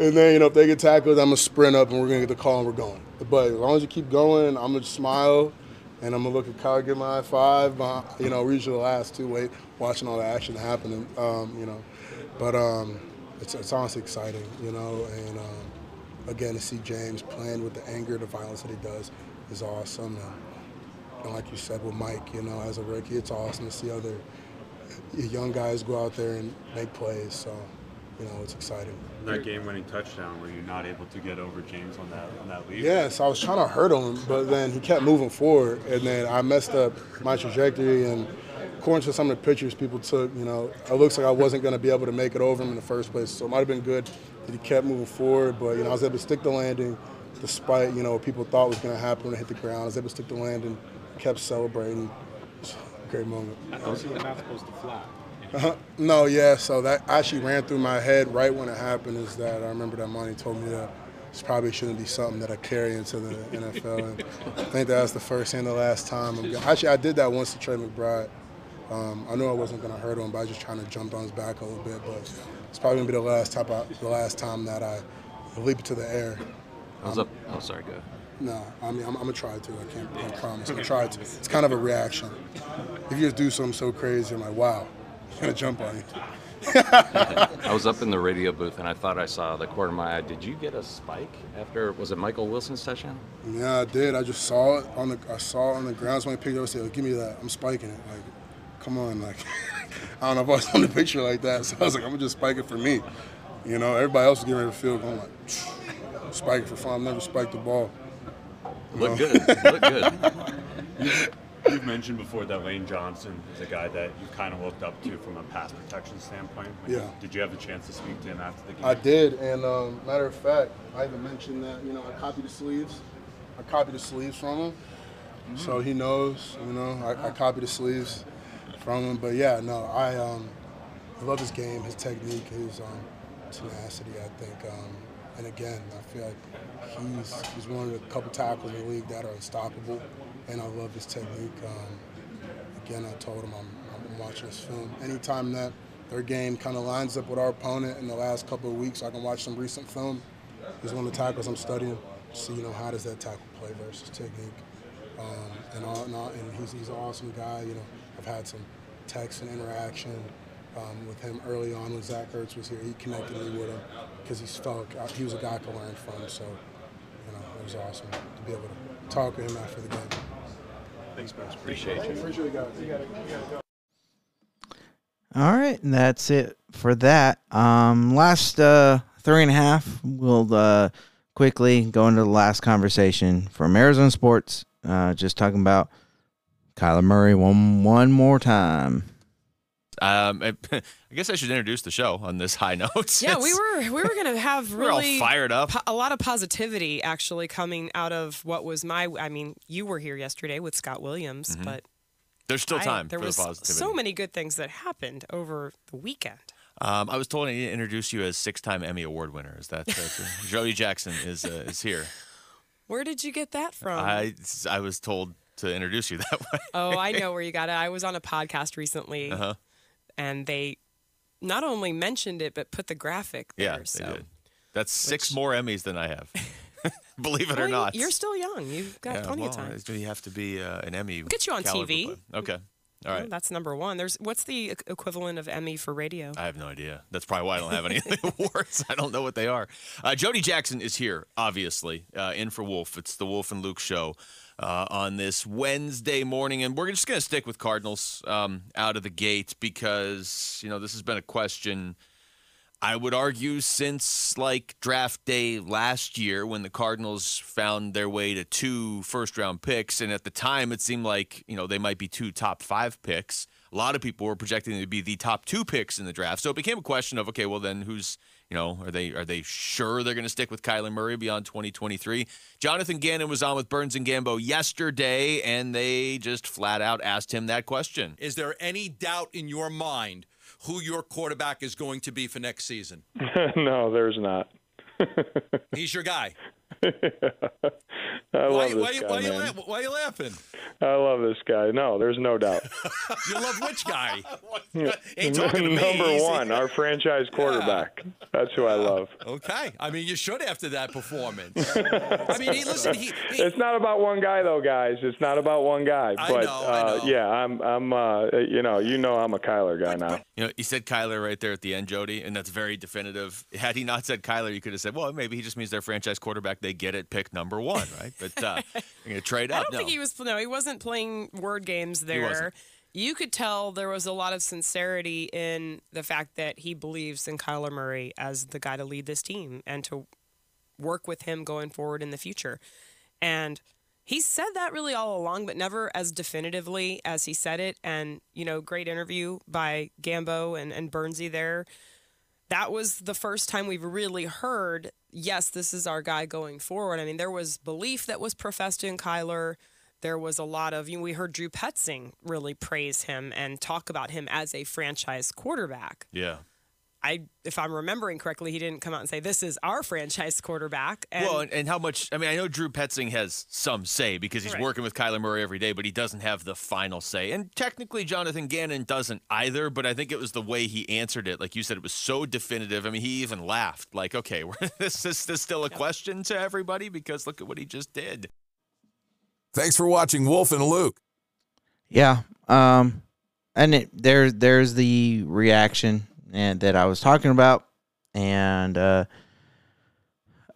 And then, you know, if they get tackled, I'm going to sprint up, and we're going to get the call, and we're going. But as long as you keep going, I'm going to smile, and I'm going to look at Kyle, give my high five, uh, you know, reach the last two, wait, watching all the action happening, um, you know. But, um, It's, it's honestly exciting, you know, and um, again, to see James playing with the anger, the violence that he does is awesome. And, and like you said with Mike, you know, as a rookie, it's awesome to see other young guys go out there and make plays. So, you know, it's exciting. That game-winning touchdown, were you not able to get over James on that on that lead? Yes, I was trying to hurt him, but then he kept moving forward, and then I messed up my trajectory, and according to some of the pictures people took, you know, it looks like I wasn't going to be able to make it over him in the first place. So it might have been good that he kept moving forward, but, you know, I was able to stick the landing despite, you know, what people thought was going to happen when I hit the ground. I was able to stick the landing, kept celebrating. It was a great moment. I thought you were not supposed to fly. Uh-huh. No, yeah, so that actually ran through my head right when it happened, is that I remember that Monty told me that this probably shouldn't be something that I carry into the N F L. And I think that was the first and the last time. I'm gonna, actually, I did that once to Trey McBride. Um, I knew I wasn't going to hurt him, but I was just trying to jump on his back a little bit. But it's probably going to be the last, type I, the last time that I leap into the air. I was um, up. Oh, sorry, go ahead. No, I mean, I'm, I'm going to try to. I can't I promise. I'm going to try to. It's kind of a reaction. If you just do something so crazy, I'm like, wow. Gonna jump on you. I was up in the radio booth and I thought I saw the corner of my eye. Did you get a spike after, was it Michael Wilson's touchdown? Yeah, I did. I just saw it on the, I saw it on the ground. So I picked it up and said, oh, give me that. I'm spiking it. Like, come on. Like, I don't know if I was on the picture like that. So I was like, I'm going to just spike it for me. You know, everybody else was getting ready to field goal. I'm like, phew, spike it for fun. I've never spiked the ball. Look good. Look good. You've mentioned before that Lane Johnson is a guy that you kind of looked up to from a pass protection standpoint. Like, yeah. Did you have the chance to speak to him after the game? I did, and um, matter of fact, I even mentioned that, you know, I copied the sleeves. I copied the sleeves from him, mm-hmm. so he knows, you know, I, I copied the sleeves from him. But, yeah, no, I um, love his game, his technique, his um, tenacity, I think. Um, and, again, I feel like he's, he's one of the couple tackles in the league that are unstoppable. And I love his technique. Um, again, I told him I'm, I'm watching this film. Anytime that their game kind of lines up with our opponent in the last couple of weeks, I can watch some recent film. He's one of the tackles I'm studying. So, you know, how does that tackle play versus technique? Um, and all, and, all, and he's, he's an awesome guy. You know, I've had some text and interaction um, with him early on when Zach Ertz was here. He connected me with him because he's felt he was a guy I could learn from. So, you know, it was awesome to be able to talk to him after the game. Thanks, man. Appreciate you. Appreciate you guys. You gotta, you gotta go. All right, and that's it for that. Um, last uh, three and a half, we'll uh, quickly go into the last conversation from Arizona Sports, uh, just talking about Kyler Murray one one more time. Um, I, I guess I should introduce the show on this high note. Yeah, we were we were gonna have really all fired up. Po- a lot of positivity actually coming out of what was my. I mean, you were here yesterday with Scott Williams, mm-hmm. but there's still time I, there for was the positivity. So many good things that happened over the weekend. Um, I was told I need to introduce you as six-time Emmy Award winner. Is that true? Joey Jackson is uh, is here. Where did you get that from? I I was told to introduce you that way. Oh, I know where you got it. I was on a podcast recently. Uh huh. And they not only mentioned it, but put the graphic there. Yeah, they so. did. That's six Which... more Emmys than I have. Believe it well, or not. You're still young. You've got yeah, plenty well, of time. You have to be uh, an Emmy. We'll get you on T V. Plan. Okay. All right. Well, that's number one. There's What's the equivalent of Emmy for radio? I have no idea. That's probably why I don't have any of the awards. I don't know what they are. Uh, Jody Jackson is here, obviously, uh, in for Wolf. It's the Wolf and Luke show. Uh, on this Wednesday morning, and we're just going to stick with Cardinals um, out of the gate because, you know, this has been a question, I would argue, since, like, draft day last year when the Cardinals found their way to two first-round picks, and at the time it seemed like, you know, they might be two top five picks. A lot of people were projecting them to be the top two picks in the draft, so it became a question of, okay, well, then who's... You know, are they are they sure they're going to stick with Kyler Murray beyond twenty twenty-three? Jonathan Gannon was on with Burns and Gambo yesterday, and they just flat out asked him that question. Is there any doubt in your mind who your quarterback is going to be for next season? No, there's not. He's your guy. Yeah. I why, love this why, guy, why, man. Are you la- why are you laughing? I love this guy. No, there's no doubt. You love which guy? Ain't talking to me. Number one, our franchise quarterback. Yeah. That's who I love. Okay. I mean, you should after that performance. I mean, he, listen. He, he, it's not about one guy, though, guys. It's not about one guy. I but know, uh, I know. yeah, I'm. I'm. Uh, you know, you know, I'm a Kyler guy now. You know, you said Kyler right there at the end, Jody, and that's very definitive. Had he not said Kyler, you could have said, well, maybe he just means their franchise quarterback. They get it, pick number one, right? But uh, you're going to trade up. I don't no. think he was, no, he wasn't playing word games there. You could tell there was a lot of sincerity in the fact that he believes in Kyler Murray as the guy to lead this team and to work with him going forward in the future. And he said that really all along, but never as definitively as he said it. And, you know, great interview by Gambo and, and Burnsy there. That was the first time we've really heard, yes, this is our guy going forward. I mean, there was belief that was professed in Kyler. There was a lot of, you know, we heard Drew Petzing really praise him and talk about him as a franchise quarterback. Yeah. I, if I'm remembering correctly, he didn't come out and say, this is our franchise quarterback. And well, and, and how much, I mean, I know Drew Petzing has some say because he's right. working with Kyler Murray every day, but he doesn't have the final say. And technically, Jonathan Gannon doesn't either, but I think it was the way he answered it. Like you said, it was so definitive. I mean, he even laughed. Like, okay, we're, this is this still a question to everybody because look at what he just did. Thanks for watching Wolf and Luke. Yeah. Um, and it, there, there's the reaction. and that I was talking about. And, uh,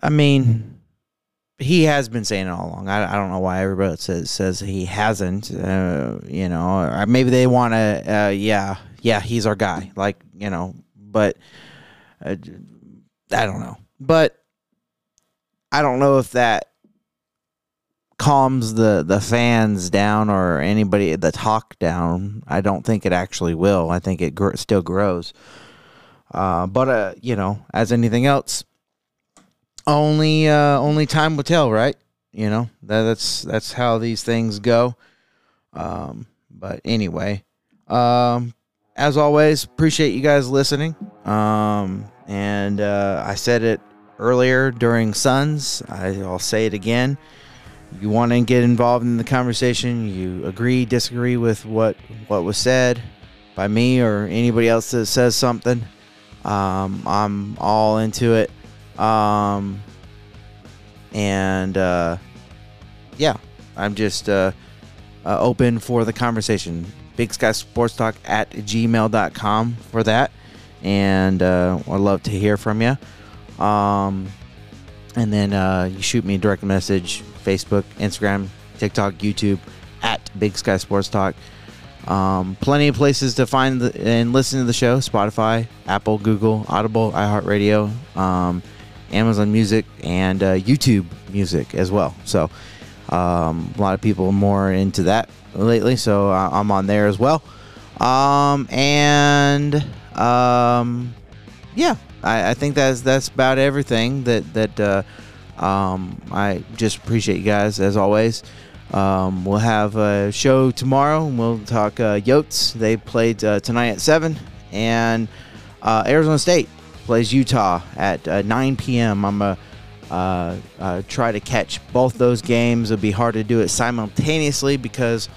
I mean, he has been saying it all along. I, I don't know why everybody says, says he hasn't, uh, you know, or maybe they want to, uh, yeah, yeah, he's our guy. Like, you know, but uh, I don't know. But I don't know if that calms the, the fans down or anybody, the talk down. I don't think it actually will. I think it gr- still grows. Uh, but, uh, you know, as anything else, only uh, only time will tell, right? You know, that, that's that's how these things go. Um, but anyway, um, as always, appreciate you guys listening. Um, and uh, I said it earlier during Suns. I, I'll say it again. You want to get involved in the conversation. You agree, disagree with what, what was said by me or anybody else that says something. Um, I'm all into it. Um, and, uh, yeah, I'm just, uh, uh, open for the conversation. Big Sky Sports Talk at gmail dot com for that. And, uh, I'd love to hear from you. Um, and then, uh, you shoot me a direct message, Facebook, Instagram, TikTok, YouTube at Big Sky Sports Talk. Um, plenty of places to find the, and listen to the show: Spotify, Apple, Google, Audible, iHeartRadio, um, Amazon Music, and uh, YouTube Music as well. So um, a lot of people more into that lately, so uh, I'm on there as well. Um, and um, yeah, I, I think that's that's about everything. That that uh, um, I just appreciate you guys as always. Um, we'll have a show tomorrow, and we'll talk uh, Yotes. They played uh, tonight at seven, and uh, Arizona State plays Utah at uh, nine p.m. I'm going to uh, uh, try to catch both those games. It'll be hard to do it simultaneously because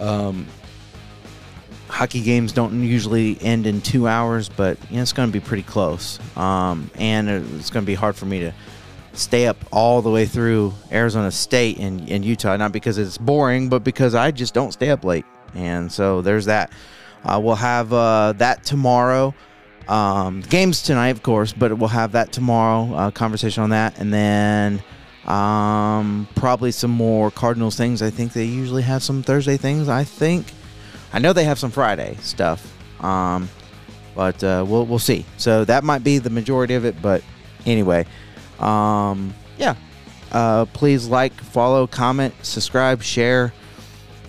um, hockey games don't usually end in two hours, but you know, it's going to be pretty close, um, and it's going to be hard for me to stay up all the way through Arizona State and, and Utah, not because it's boring, but because I just don't stay up late. And so there's that. Uh, we'll have uh, that tomorrow. Um, games tonight, of course, but we'll have that tomorrow, uh, conversation on that. And then um, probably some more Cardinals things. I think they usually have some Thursday things, I think. I know they have some Friday stuff, um, but uh, we'll, we'll see. So that might be the majority of it, but anyway. Um, yeah, uh, please like, follow, comment, subscribe, share,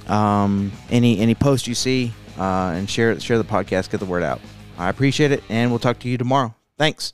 um, any, any post you see, uh, and share, share the podcast, get the word out. I appreciate it. And we'll talk to you tomorrow. Thanks.